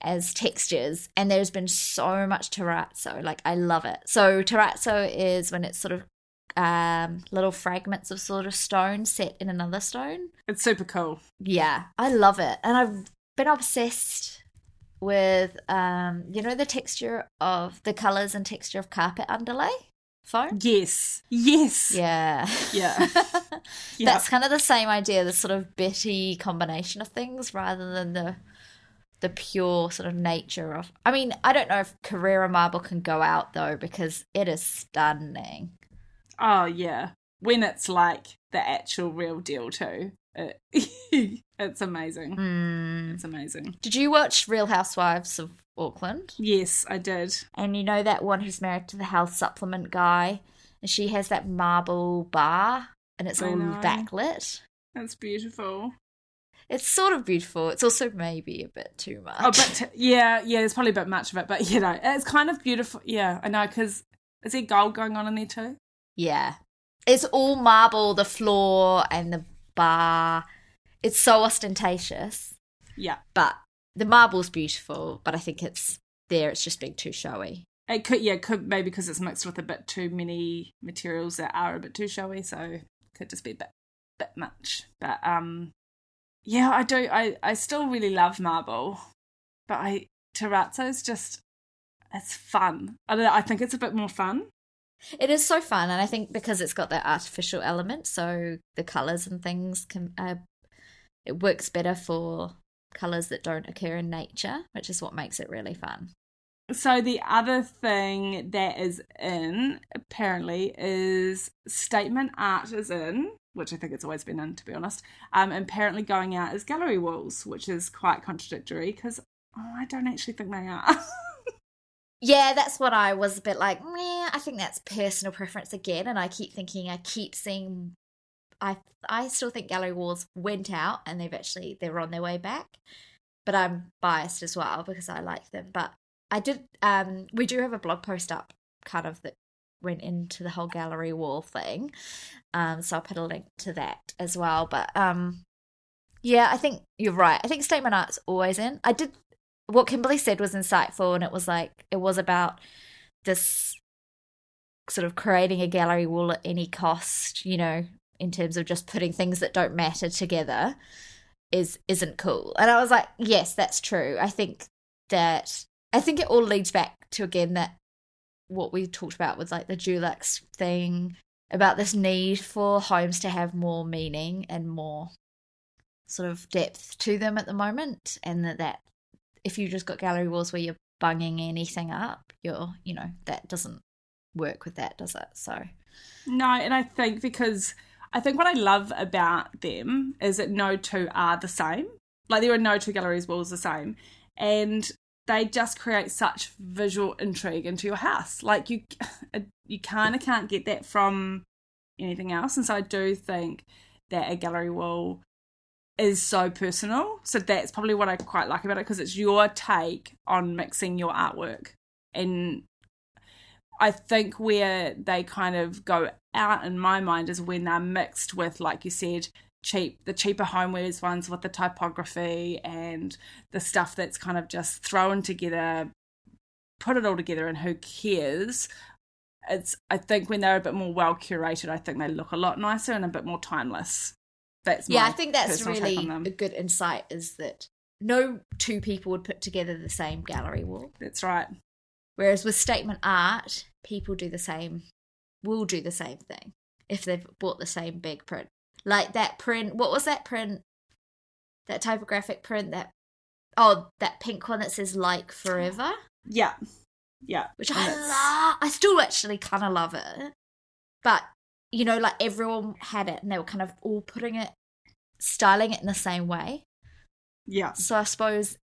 as textures. And there's been so much terrazzo. Like, I love it. So terrazzo is when it's sort of um, little fragments of sort of stone set in another stone. It's super cool. Yeah, I love it. And I've been obsessed with um you know the texture of the colors and texture of carpet underlay foam. Yes yes yeah yeah yep. That's kind of the same idea, the sort of bitty combination of things rather than the the pure sort of nature of. I mean, I don't know if Carrara marble can go out though, because it is stunning. Oh yeah, when it's like the actual real deal too. It's amazing. Mm. It's amazing. Did you watch Real Housewives of Auckland? Yes, I did. And you know that one who's married to the health supplement guy, and she has that marble bar, and it's I all know. backlit. That's beautiful. It's sort of beautiful. It's also maybe a bit too much. Oh, but t- yeah, yeah. There's probably a bit much of it, but you know, it's kind of beautiful. Yeah, I know. Because is there gold going on in there too? Yeah, it's all marble. The floor and the bar, it's so ostentatious. Yeah, but the marble's beautiful, but I think it's there, it's just being too showy. It could yeah could maybe because it's mixed with a bit too many materials that are a bit too showy, so it could just be a bit bit much. But um yeah I do I I still really love marble, but I terrazzo's just, it's fun. I don't know, I think it's a bit more fun. It is so fun, and I think because it's got that artificial element, so the colours and things can uh, it works better for colours that don't occur in nature, which is what makes it really fun. So the other thing that is in, apparently, is statement art is in, which I think it's always been in, to be honest, um, and apparently going out is gallery walls, which is quite contradictory because oh, I don't actually think they are. Yeah, that's what I was a bit like, meh, I think that's personal preference again. And I keep thinking, I keep seeing, I I still think gallery walls went out and they've actually, they're on their way back. But I'm biased as well because I like them. But I did, um, we do have a blog post up kind of that went into the whole gallery wall thing. Um, so I'll put a link to that as well. But um, yeah, I think you're right. I think statement art's always in. I did. What Kimberly said was insightful, and it was like, it was about this sort of creating a gallery wall at any cost, you know, in terms of just putting things that don't matter together is, isn't cool. And I was like, yes, that's true. I think that, I think it all leads back to, again, that what we talked about with like the Dulux thing, about this need for homes to have more meaning and more sort of depth to them at the moment, and that that if you just got gallery walls where you're bunging anything up, you're, you know, that doesn't work with that, does it? So no, and I think because I think what I love about them is that no two are the same. Like, there are no two galleries walls the same, and they just create such visual intrigue into your house. Like, you you kind of can't get that from anything else, and so I do think that a gallery wall is so personal. So that's probably what I quite like about it, because it's your take on mixing your artwork. And I think where they kind of go out in my mind is when they're mixed with, like you said, cheap the cheaper homewares ones with the typography and the stuff that's kind of just thrown together, put it all together, and who cares. It's I think when they're a bit more well curated, I think they look a lot nicer and a bit more timeless. That's yeah, I think that's really a good insight, is that no two people would put together the same gallery wall. That's right. Whereas with statement art, people do the same, will do the same thing if they've bought the same big print. Like that print, what was that print, that typographic print, that, oh, that pink one that says like forever? Yeah, yeah. Which and I love. I still actually kind of love it. But you know, like everyone had it and they were kind of all putting it, styling it in the same way. Yeah. So I suppose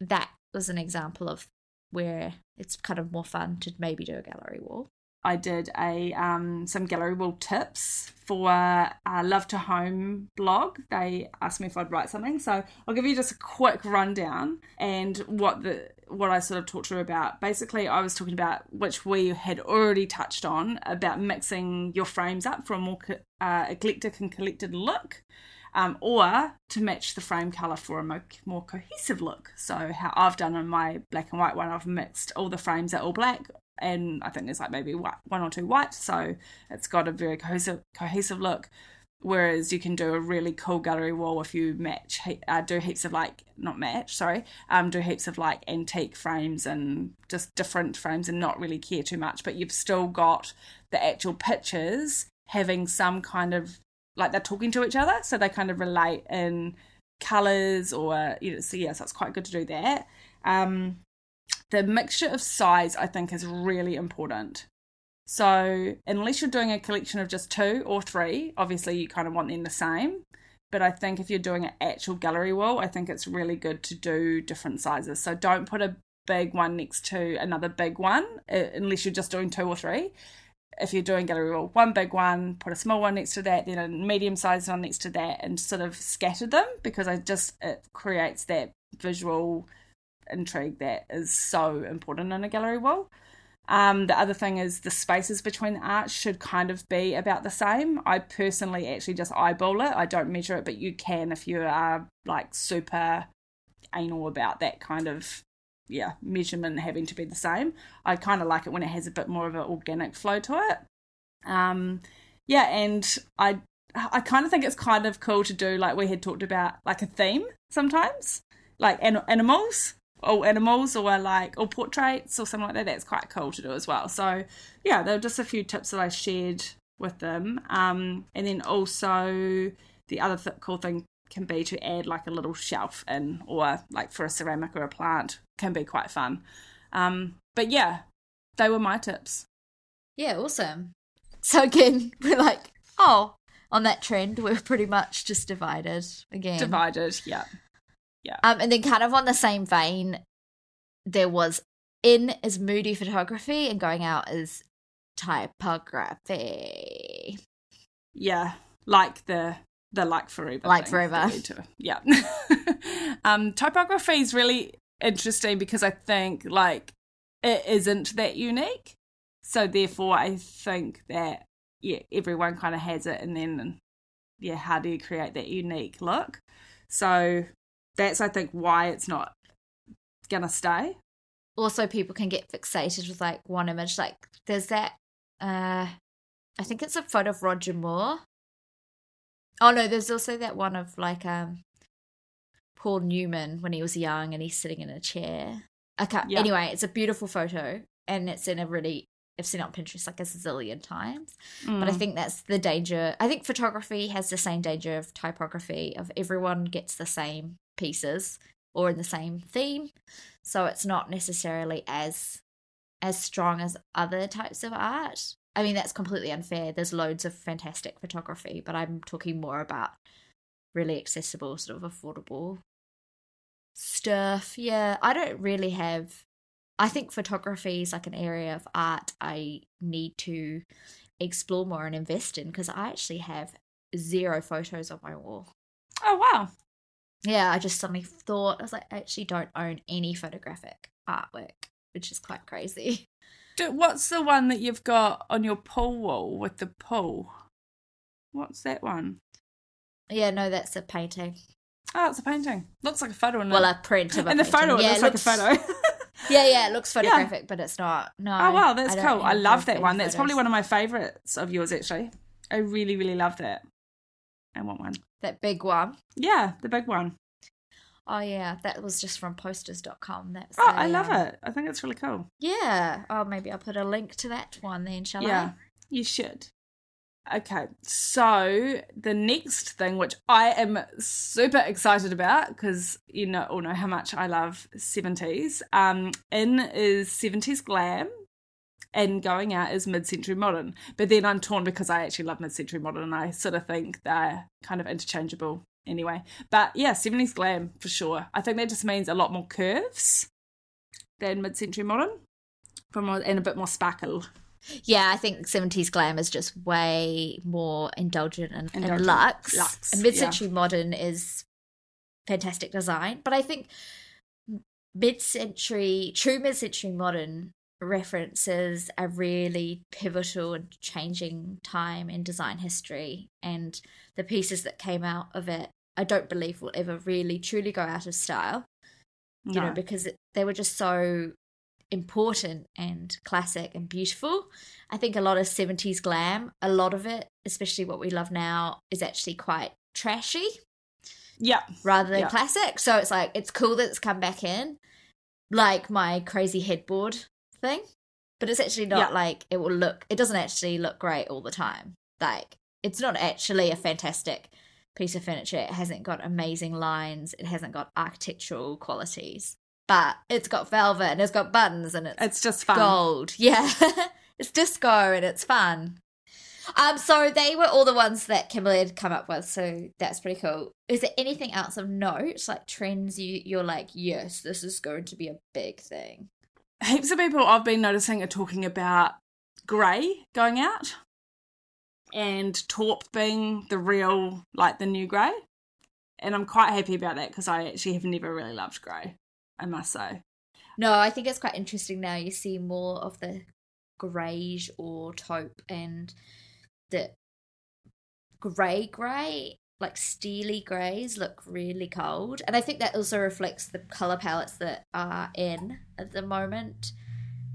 that was an example of where it's kind of more fun to maybe do a gallery wall. I did a um, some gallery wall tips for a Love to Home blog. They asked me if I'd write something, so I'll give you just a quick rundown and what the what I sort of talked to about. Basically, I was talking about, which we had already touched on, about mixing your frames up for a more uh, eclectic and collected look, um, or to match the frame colour for a more, more cohesive look. So how I've done in my black and white one, I've mixed all the frames are all black, and I think there's like maybe one or two white, so it's got a very cohesive cohesive look. Whereas you can do a really cool gallery wall if you match, uh, do heaps of like, not match, sorry, um, do heaps of like antique frames and just different frames and not really care too much, but you've still got the actual pictures having some kind of, like they're talking to each other, so they kind of relate in colours or, you know, so yeah, so it's quite good to do that. Um, The mixture of size, I think, is really important. So unless you're doing a collection of just two or three, obviously you kind of want them the same. But I think if you're doing an actual gallery wall, I think it's really good to do different sizes. So don't put a big one next to another big one unless you're just doing two or three. If you're doing gallery wall, one big one, put a small one next to that, then a medium-sized one next to that, and sort of scatter them, because I just it creates that visual intrigue that is so important in a gallery wall. Um, the other thing is the spaces between the arts should kind of be about the same. I personally actually just eyeball it. I don't measure it, but you can if you are like super anal about that kind of yeah measurement having to be the same. I kind of like it when it has a bit more of an organic flow to it. Um, yeah, and I I kind of think it's kind of cool to do, like we had talked about, like a theme sometimes, like an- animals. or animals or like or portraits or something like that. That's quite cool to do as well. So yeah, there were just a few tips that I shared with them. Um, and then also the other th- cool thing can be to add like a little shelf in, or like for a ceramic or a plant, can be quite fun. Um, but yeah, they were my tips. Yeah, awesome. So again, we're like, oh, on that trend, we're pretty much just divided again. Divided, yeah. Yeah. Um, and then kind of on the same vein, there was in is moody photography and going out is typography. Yeah, like the the like forever. Like forever. Yeah. um, typography is really interesting because I think like it isn't that unique. So therefore I think that yeah, everyone kind of has it, and then yeah, how do you create that unique look? So that's, I think, why it's not going to stay. Also, people can get fixated with, like, one image. Like, there's that, uh, I think it's a photo of Roger Moore. Oh, no, there's also that one of, like, um, Paul Newman when he was young and he's sitting in a chair. I can't, yeah. Anyway, it's a beautiful photo, and it's in a really, I've seen it on Pinterest, like, a zillion times. Mm. But I think that's the danger. I think photography has the same danger of typography, of everyone gets the same pieces or in the same theme, so it's not necessarily as as strong as other types of art. I mean, that's completely unfair. There's loads of fantastic photography, but I'm talking more about really accessible, sort of affordable stuff. Yeah, I don't really have I think photography is like an area of art I need to explore more and invest in, because I actually have zero photos on my wall. Oh, wow. Yeah, I just suddenly thought, I was like, I actually don't own any photographic artwork, which is quite crazy. Dude, what's the one that you've got on your pool wall with the pool? What's that one? Yeah, no, that's a painting. Oh, it's a painting. Looks like a photo. Well, a print of a and painting. And the photo, yeah, it looks, looks like a photo. yeah, yeah, it looks photographic, yeah. But it's not. No. Oh, wow, that's I cool. I love that one. That's photos. Probably one of my favourites of yours, actually. I really, really love that. I want one. That big one? Yeah, the big one. Oh, yeah. That was just from posters dot com. That's oh, a, I love um, it. I think it's really cool. Yeah. Oh, maybe I'll put a link to that one then, shall yeah, I? Yeah, you should. Okay, so the next thing, which I am super excited about, because you know all know how much I love seventies, um, in is seventies glam. and going out as mid-century modern. But then I'm torn because I actually love mid-century modern and I sort of think they're kind of interchangeable anyway. But yeah, seventies glam for sure. I think that just means a lot more curves than mid-century modern and a bit more sparkle. Yeah, I think seventies glam is just way more indulgent and, indulgent. and luxe. luxe. And mid-century yeah. modern is fantastic design. But I think mid-century, true mid-century modern references a really pivotal and changing time in design history. And the pieces that came out of it, I don't believe will ever really truly go out of style. You no. know, because it, they were just so important and classic and beautiful. I think a lot of seventies glam, a lot of it, especially what we love now, is actually quite trashy. Yeah. Rather than yeah. classic. So it's like, it's cool that it's come back in, like my crazy headboard thing, but it's actually not yeah. like it will look, it doesn't actually look great all the time. Like, it's not actually a fantastic piece of furniture. It hasn't got amazing lines. It hasn't got architectural qualities. But it's got velvet and it's got buttons and it's, it's just fun. Gold. Yeah. It's disco and it's fun. Um, so they were all the ones that Kimberly had come up with, so that's pretty cool. Is there anything else of note, like trends you, you're like, yes, this is going to be a big thing? Heaps of people I've been noticing are talking about grey going out and taupe being the real, like the new grey. And I'm quite happy about that because I actually have never really loved grey, I must say. No, I think it's quite interesting now. You see more of the greige or taupe and the grey grey, like steely greys look really cold. And I think that also reflects the colour palettes that are in at the moment.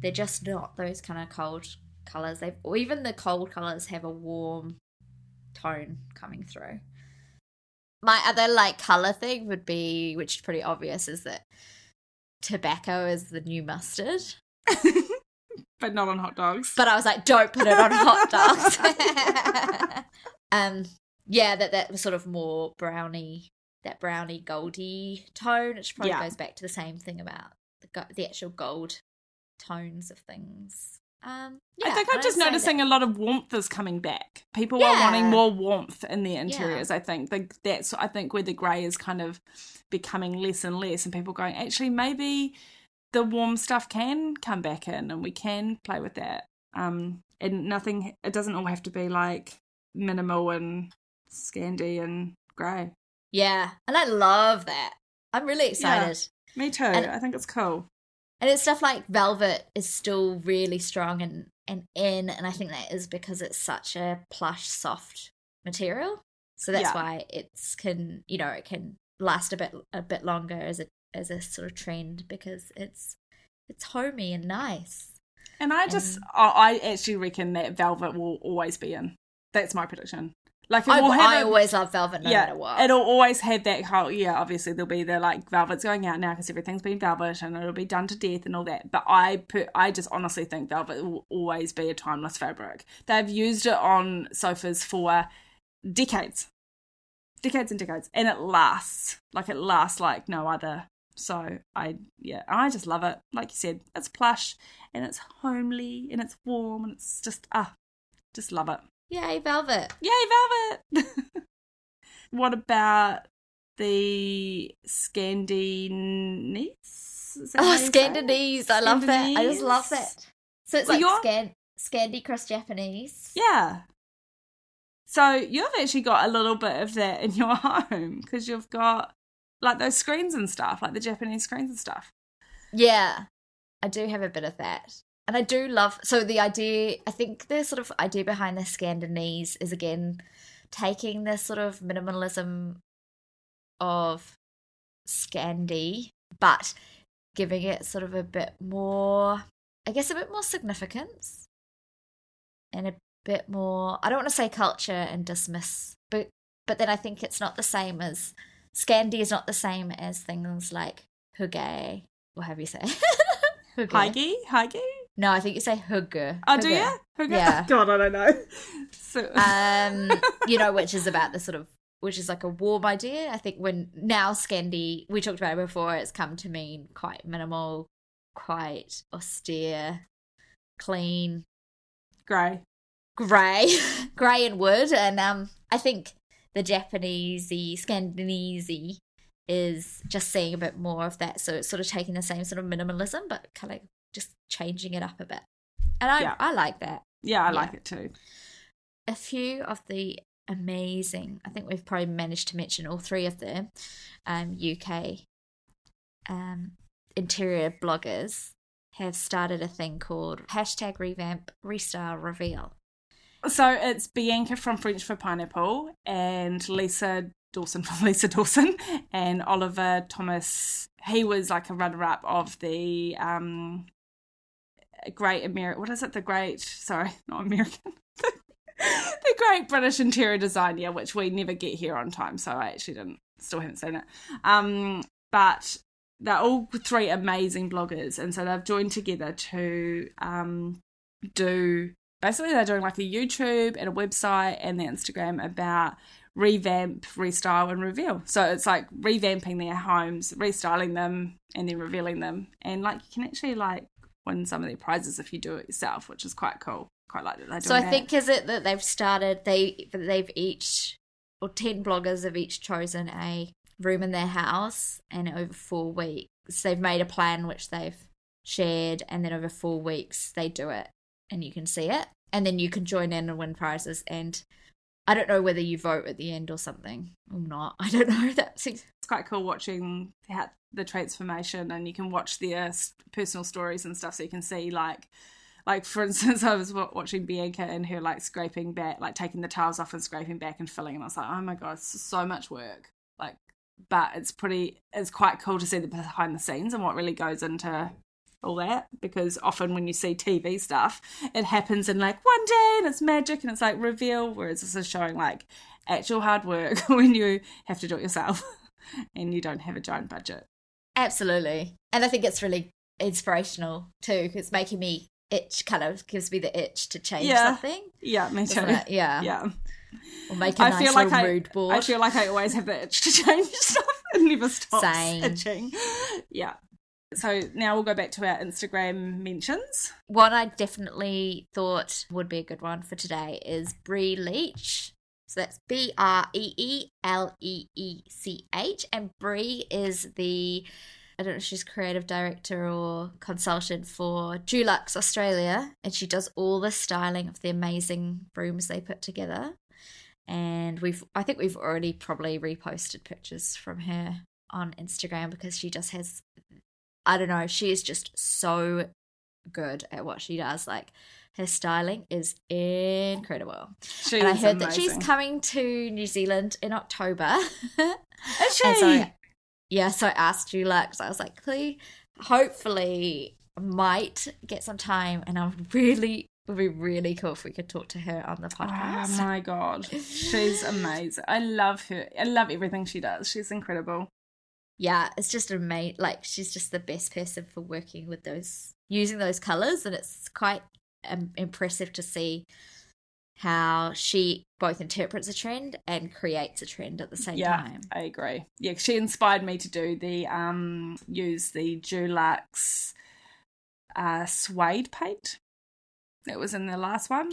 They're just not those kind of cold colours. They've, or even the cold colours have a warm tone coming through. My other, like, colour thing would be, which is pretty obvious, is that tobacco is the new mustard. But not on hot dogs. But I was like, don't put it on hot dogs. um, yeah, that, that was sort of more brownie, that brownie goldy tone, which probably yeah. goes back to the same thing about the, the actual gold tones of things. Um, yeah, I think I'm just noticing that a lot of warmth is coming back. People yeah. are wanting more warmth in their interiors. Yeah. I think the, that's I think where the grey is kind of becoming less and less, and people going, actually, maybe the warm stuff can come back in, and we can play with that. Um, and nothing, it doesn't all have to be like minimal and Scandi and grey. Yeah, and I love that. I'm really excited. Yeah, me too. And I think it's cool. And it's stuff like velvet is still really strong and, and in, and I think that is because it's such a plush, soft material. So that's yeah. why it's can, you know, it can last a bit a bit longer as a as a sort of trend because it's it's homey and nice. And I just, and, I actually reckon that velvet will always be in. That's my prediction. Like, I, I a, always love velvet no yeah, matter what. It'll always have that whole, yeah, obviously there'll be the, like, velvet's going out now because everything's been velvet and it'll be done to death and all that. But I per, I just honestly think velvet will always be a timeless fabric. They've used it on sofas for decades. Decades and decades. And it lasts. Like, it lasts like no other. So, I, yeah, I just love it. Like you said, it's plush and it's homely and it's warm and it's just, ah, just love it. Yay, velvet. Yay, velvet. What about the Scandinese? Oh, Scandinese. I love that. I just love that. So it's so like Scan- Scandi cross Japanese. Yeah. So you've actually got a little bit of that in your home because you've got, like, those screens and stuff, like the Japanese screens and stuff. Yeah, I do have a bit of that. And I do love, so the idea, I think the sort of idea behind the Scandinese is, again, taking this sort of minimalism of Scandi, but giving it sort of a bit more, I guess a bit more significance and a bit more, I don't want to say culture and dismiss, but, but then I think it's not the same as, Scandi is not the same as things like hygge, or have you say Hygge? Hygge? No, I think you say hygge. Oh, hygge. Do you? Hygge? Yeah. God, I don't know. So. Um, you know, which is about the sort of, which is like a warm idea. I think when now Scandi, we talked about it before, it's come to mean quite minimal, quite austere, clean. Grey. Grey. Grey and wood. And um, I think the Japanese, the Scandinese is just seeing a bit more of that. So it's sort of taking the same sort of minimalism, but kind of just changing it up a bit. And I, yeah. I like that. Yeah, I yeah. like it too. A few of the amazing, I think we've probably managed to mention all three of them, um, U K um, interior bloggers have started a thing called Hashtag Revamp Restyle Reveal. So it's Bianca from French for Pineapple and Lisa Dawson from Lisa Dawson and Oliver Thomas. He was like a runner-up of the um, Great American... What is it? The Great... Sorry, not American. The Great British Interior Design, yeah, which we never get here on time, so I actually didn't, still haven't seen it. Um, but they're all three amazing bloggers, and so they've joined together to um, do... Basically, they're doing like a YouTube and a website and their Instagram about revamp, restyle, and reveal. So it's like revamping their homes, restyling them, and then revealing them. And like you can actually like win some of their prizes if you do it yourself, which is quite cool. Quite like that. So I that. think is it that they've started. They they've each or ten bloggers have each chosen a room in their house, and over four weeks they've made a plan which they've shared, and then over four weeks they do it. And you can see it, and then you can join in and win prizes. And I don't know whether you vote at the end or something or not. I don't know. That's it's quite cool watching how the transformation, and you can watch their personal stories and stuff. So you can see, like, like for instance, I was watching Bianca and her like scraping back, like taking the tiles off and scraping back and filling. And I was like, oh my god, it's so much work. Like, but it's pretty. It's quite cool to see the behind the scenes and what really goes into all that, because often when you see T V stuff it happens in like one day and it's magic and it's like reveal, whereas this is showing like actual hard work when you have to do it yourself and you don't have a giant budget. Absolutely. And I think it's really inspirational too. It's making me itch, kind of gives me the itch to change yeah. something. Yeah, me too. Yeah. Yeah. Or make a I nice feel like little I, mood board. I feel like I always have the itch to change stuff and never stops Same. itching. Yeah. So now we'll go back to our Instagram mentions. One I definitely thought would be a good one for today is Bree Leach. So that's B R E E L E E C H. And Bree is the, I don't know if she's creative director or consultant for Dulux Australia. And she does all the styling of the amazing rooms they put together. And we've, I think we've already probably reposted pictures from her on Instagram because she just has... I don't know, she is just so good at what she does. Like, her styling is incredible. She and I heard amazing. that she's coming to New Zealand in October. Is she? And so, yeah, so I asked Dulux. I was like, hopefully might get some time, and I'm really... It would be really cool if we could talk to her on the podcast. Oh, my God. She's amazing. I love her. I love everything she does. She's incredible. Yeah, it's just amazing. Like, she's just the best person for working with those, using those colours, and it's quite um, impressive to see how she both interprets a trend and creates a trend at the same yeah, time. Yeah, I agree. Yeah, she inspired me to do the, um, use the Dulux uh, suede paint that was in the last one.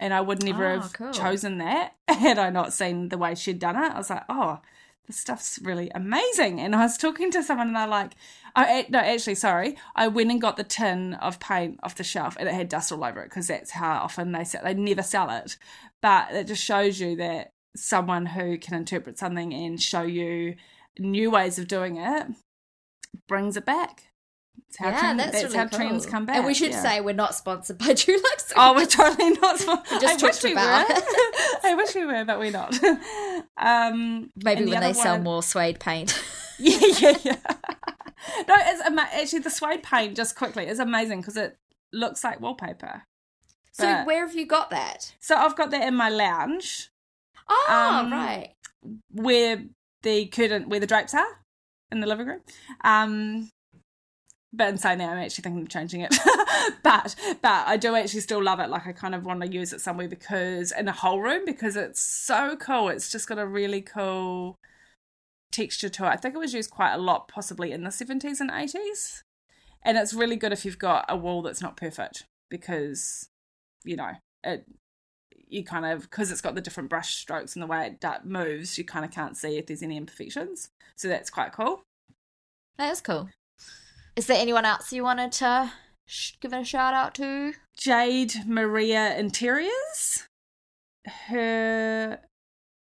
And I would never oh, have cool. chosen that had I not seen the way she'd done it. I was like, oh, this stuff's really amazing. And I was talking to someone and they're like, oh, no, actually, sorry. I went and got the tin of paint off the shelf and it had dust all over it because that's how often they sell. They never sell it. But it just shows you that someone who can interpret something and show you new ways of doing it brings it back. That's how, yeah, trend, that's that's really how cool. trends come back. And we should yeah. say we're not sponsored by Dulux. Oh, we're totally not sponsored. I wish we about. were. I wish we were, but we're not. Um, Maybe when the they one... sell more suede paint. yeah, yeah, yeah. No, it's ama- actually the suede paint, just quickly, is amazing because it looks like wallpaper. But... So where have you got that? So I've got that in my lounge. Oh, um, right. Where the curtain, where the drapes are in the living room. Um... But inside now, I'm actually thinking of changing it. but but I do actually still love it. Like, I kind of want to use it somewhere because in a whole room because it's so cool. It's just got a really cool texture to it. I think it was used quite a lot, possibly in the seventies and eighties. And it's really good if you've got a wall that's not perfect, because, you know, it you kind of, because it's got the different brush strokes and the way it moves, you kind of can't see if there's any imperfections. So that's quite cool. That is cool. Is there anyone else you wanted to sh- give a shout out to? Jade Maria Interiors. Her,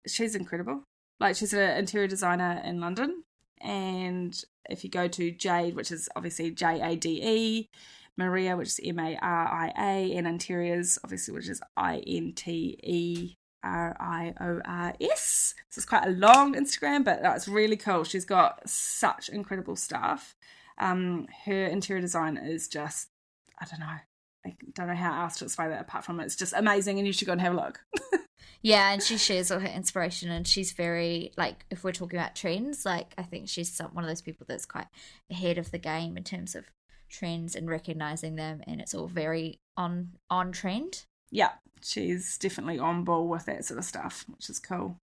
she's incredible. Like, she's an interior designer in London. And if you go to Jade, which is obviously J A D E, Maria, which is M A R I A, and Interiors, obviously, which is I N T E R I O R S. So it's quite a long Instagram, but that's really cool. She's got such incredible stuff. Um, her interior design is just, I don't know, I don't know how else to explain that apart from it. It's just amazing, and you should go and have a look. Yeah, and she shares all her inspiration, and she's very, like, if we're talking about trends, like, I think she's some, one of those people that's quite ahead of the game in terms of trends and recognizing them, and it's all very on on trend. Yeah, she's definitely on ball with that sort of stuff, which is cool.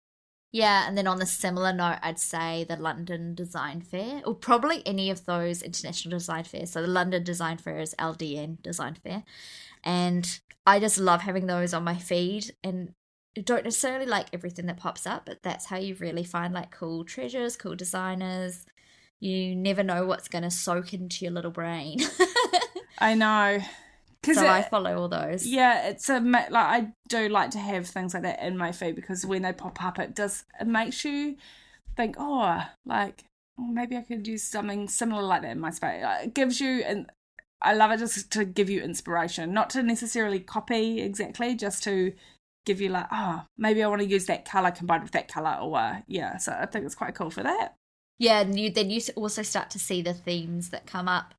Yeah, and then on the similar note, I'd say the London Design Fair, or probably any of those international design fairs. So the London Design Fair is L D N Design Fair, and I just love having those on my feed, and I don't necessarily like everything that pops up, but that's how you really find, like, cool treasures, cool designers. You never know what's going to soak into your little brain. I know. So it, I follow all those. Yeah, it's a like I do like to have things like that in my feed, because when they pop up, it does it makes you think, oh, like oh, maybe I could use something similar like that in my space. It gives you, and I love it just to give you inspiration, not to necessarily copy exactly, just to give you like, oh, maybe I want to use that colour combined with that colour, or uh, yeah. So I think it's quite cool for that. Yeah, and you, then you also start to see the themes that come up.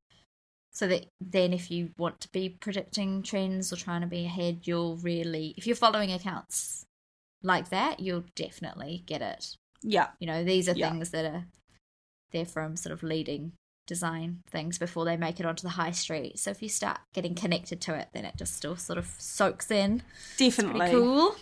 So that then if you want to be predicting trends or trying to be ahead, you'll really, if you're following accounts like that, you'll definitely get it. Yeah. You know, these are yeah. things that are, they're from sort of leading design things before they make it onto the high street. So if you start getting connected to it, then it just still sort of soaks in. Definitely. It's pretty cool.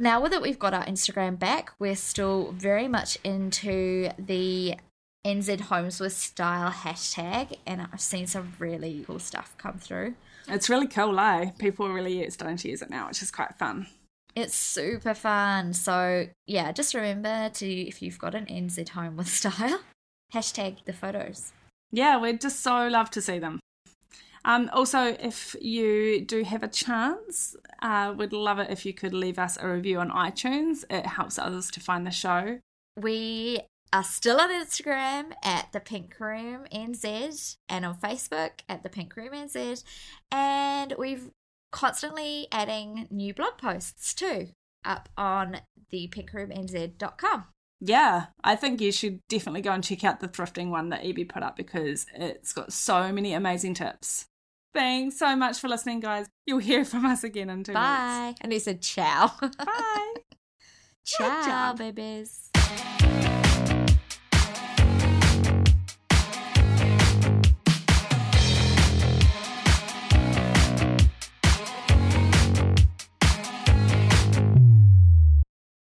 Now, with it, we've got our Instagram back. We're still very much into the N Z Homes with Style hashtag, and I've seen some really cool stuff come through. It's really cool, eh? People are really starting to use it now, which is quite fun. It's super fun. So, yeah, just remember to, if you've got an N Z Home with Style, hashtag the photos. Yeah, we'd just so love to see them. Um, also, if you do have a chance, uh, we'd love it if you could leave us a review on iTunes. It helps others to find the show. We are still on Instagram at The Pink Room N Z, and on Facebook at The Pink Room N Z, and we've constantly adding new blog posts too up on the pink room n z dot com. Yeah, I think you should definitely go and check out the thrifting one that E B put up, because it's got so many amazing tips. Thanks so much for listening, guys. You'll hear from us again in two Bye. Weeks. Bye. And he said ciao. Bye. Ciao, ciao, babies.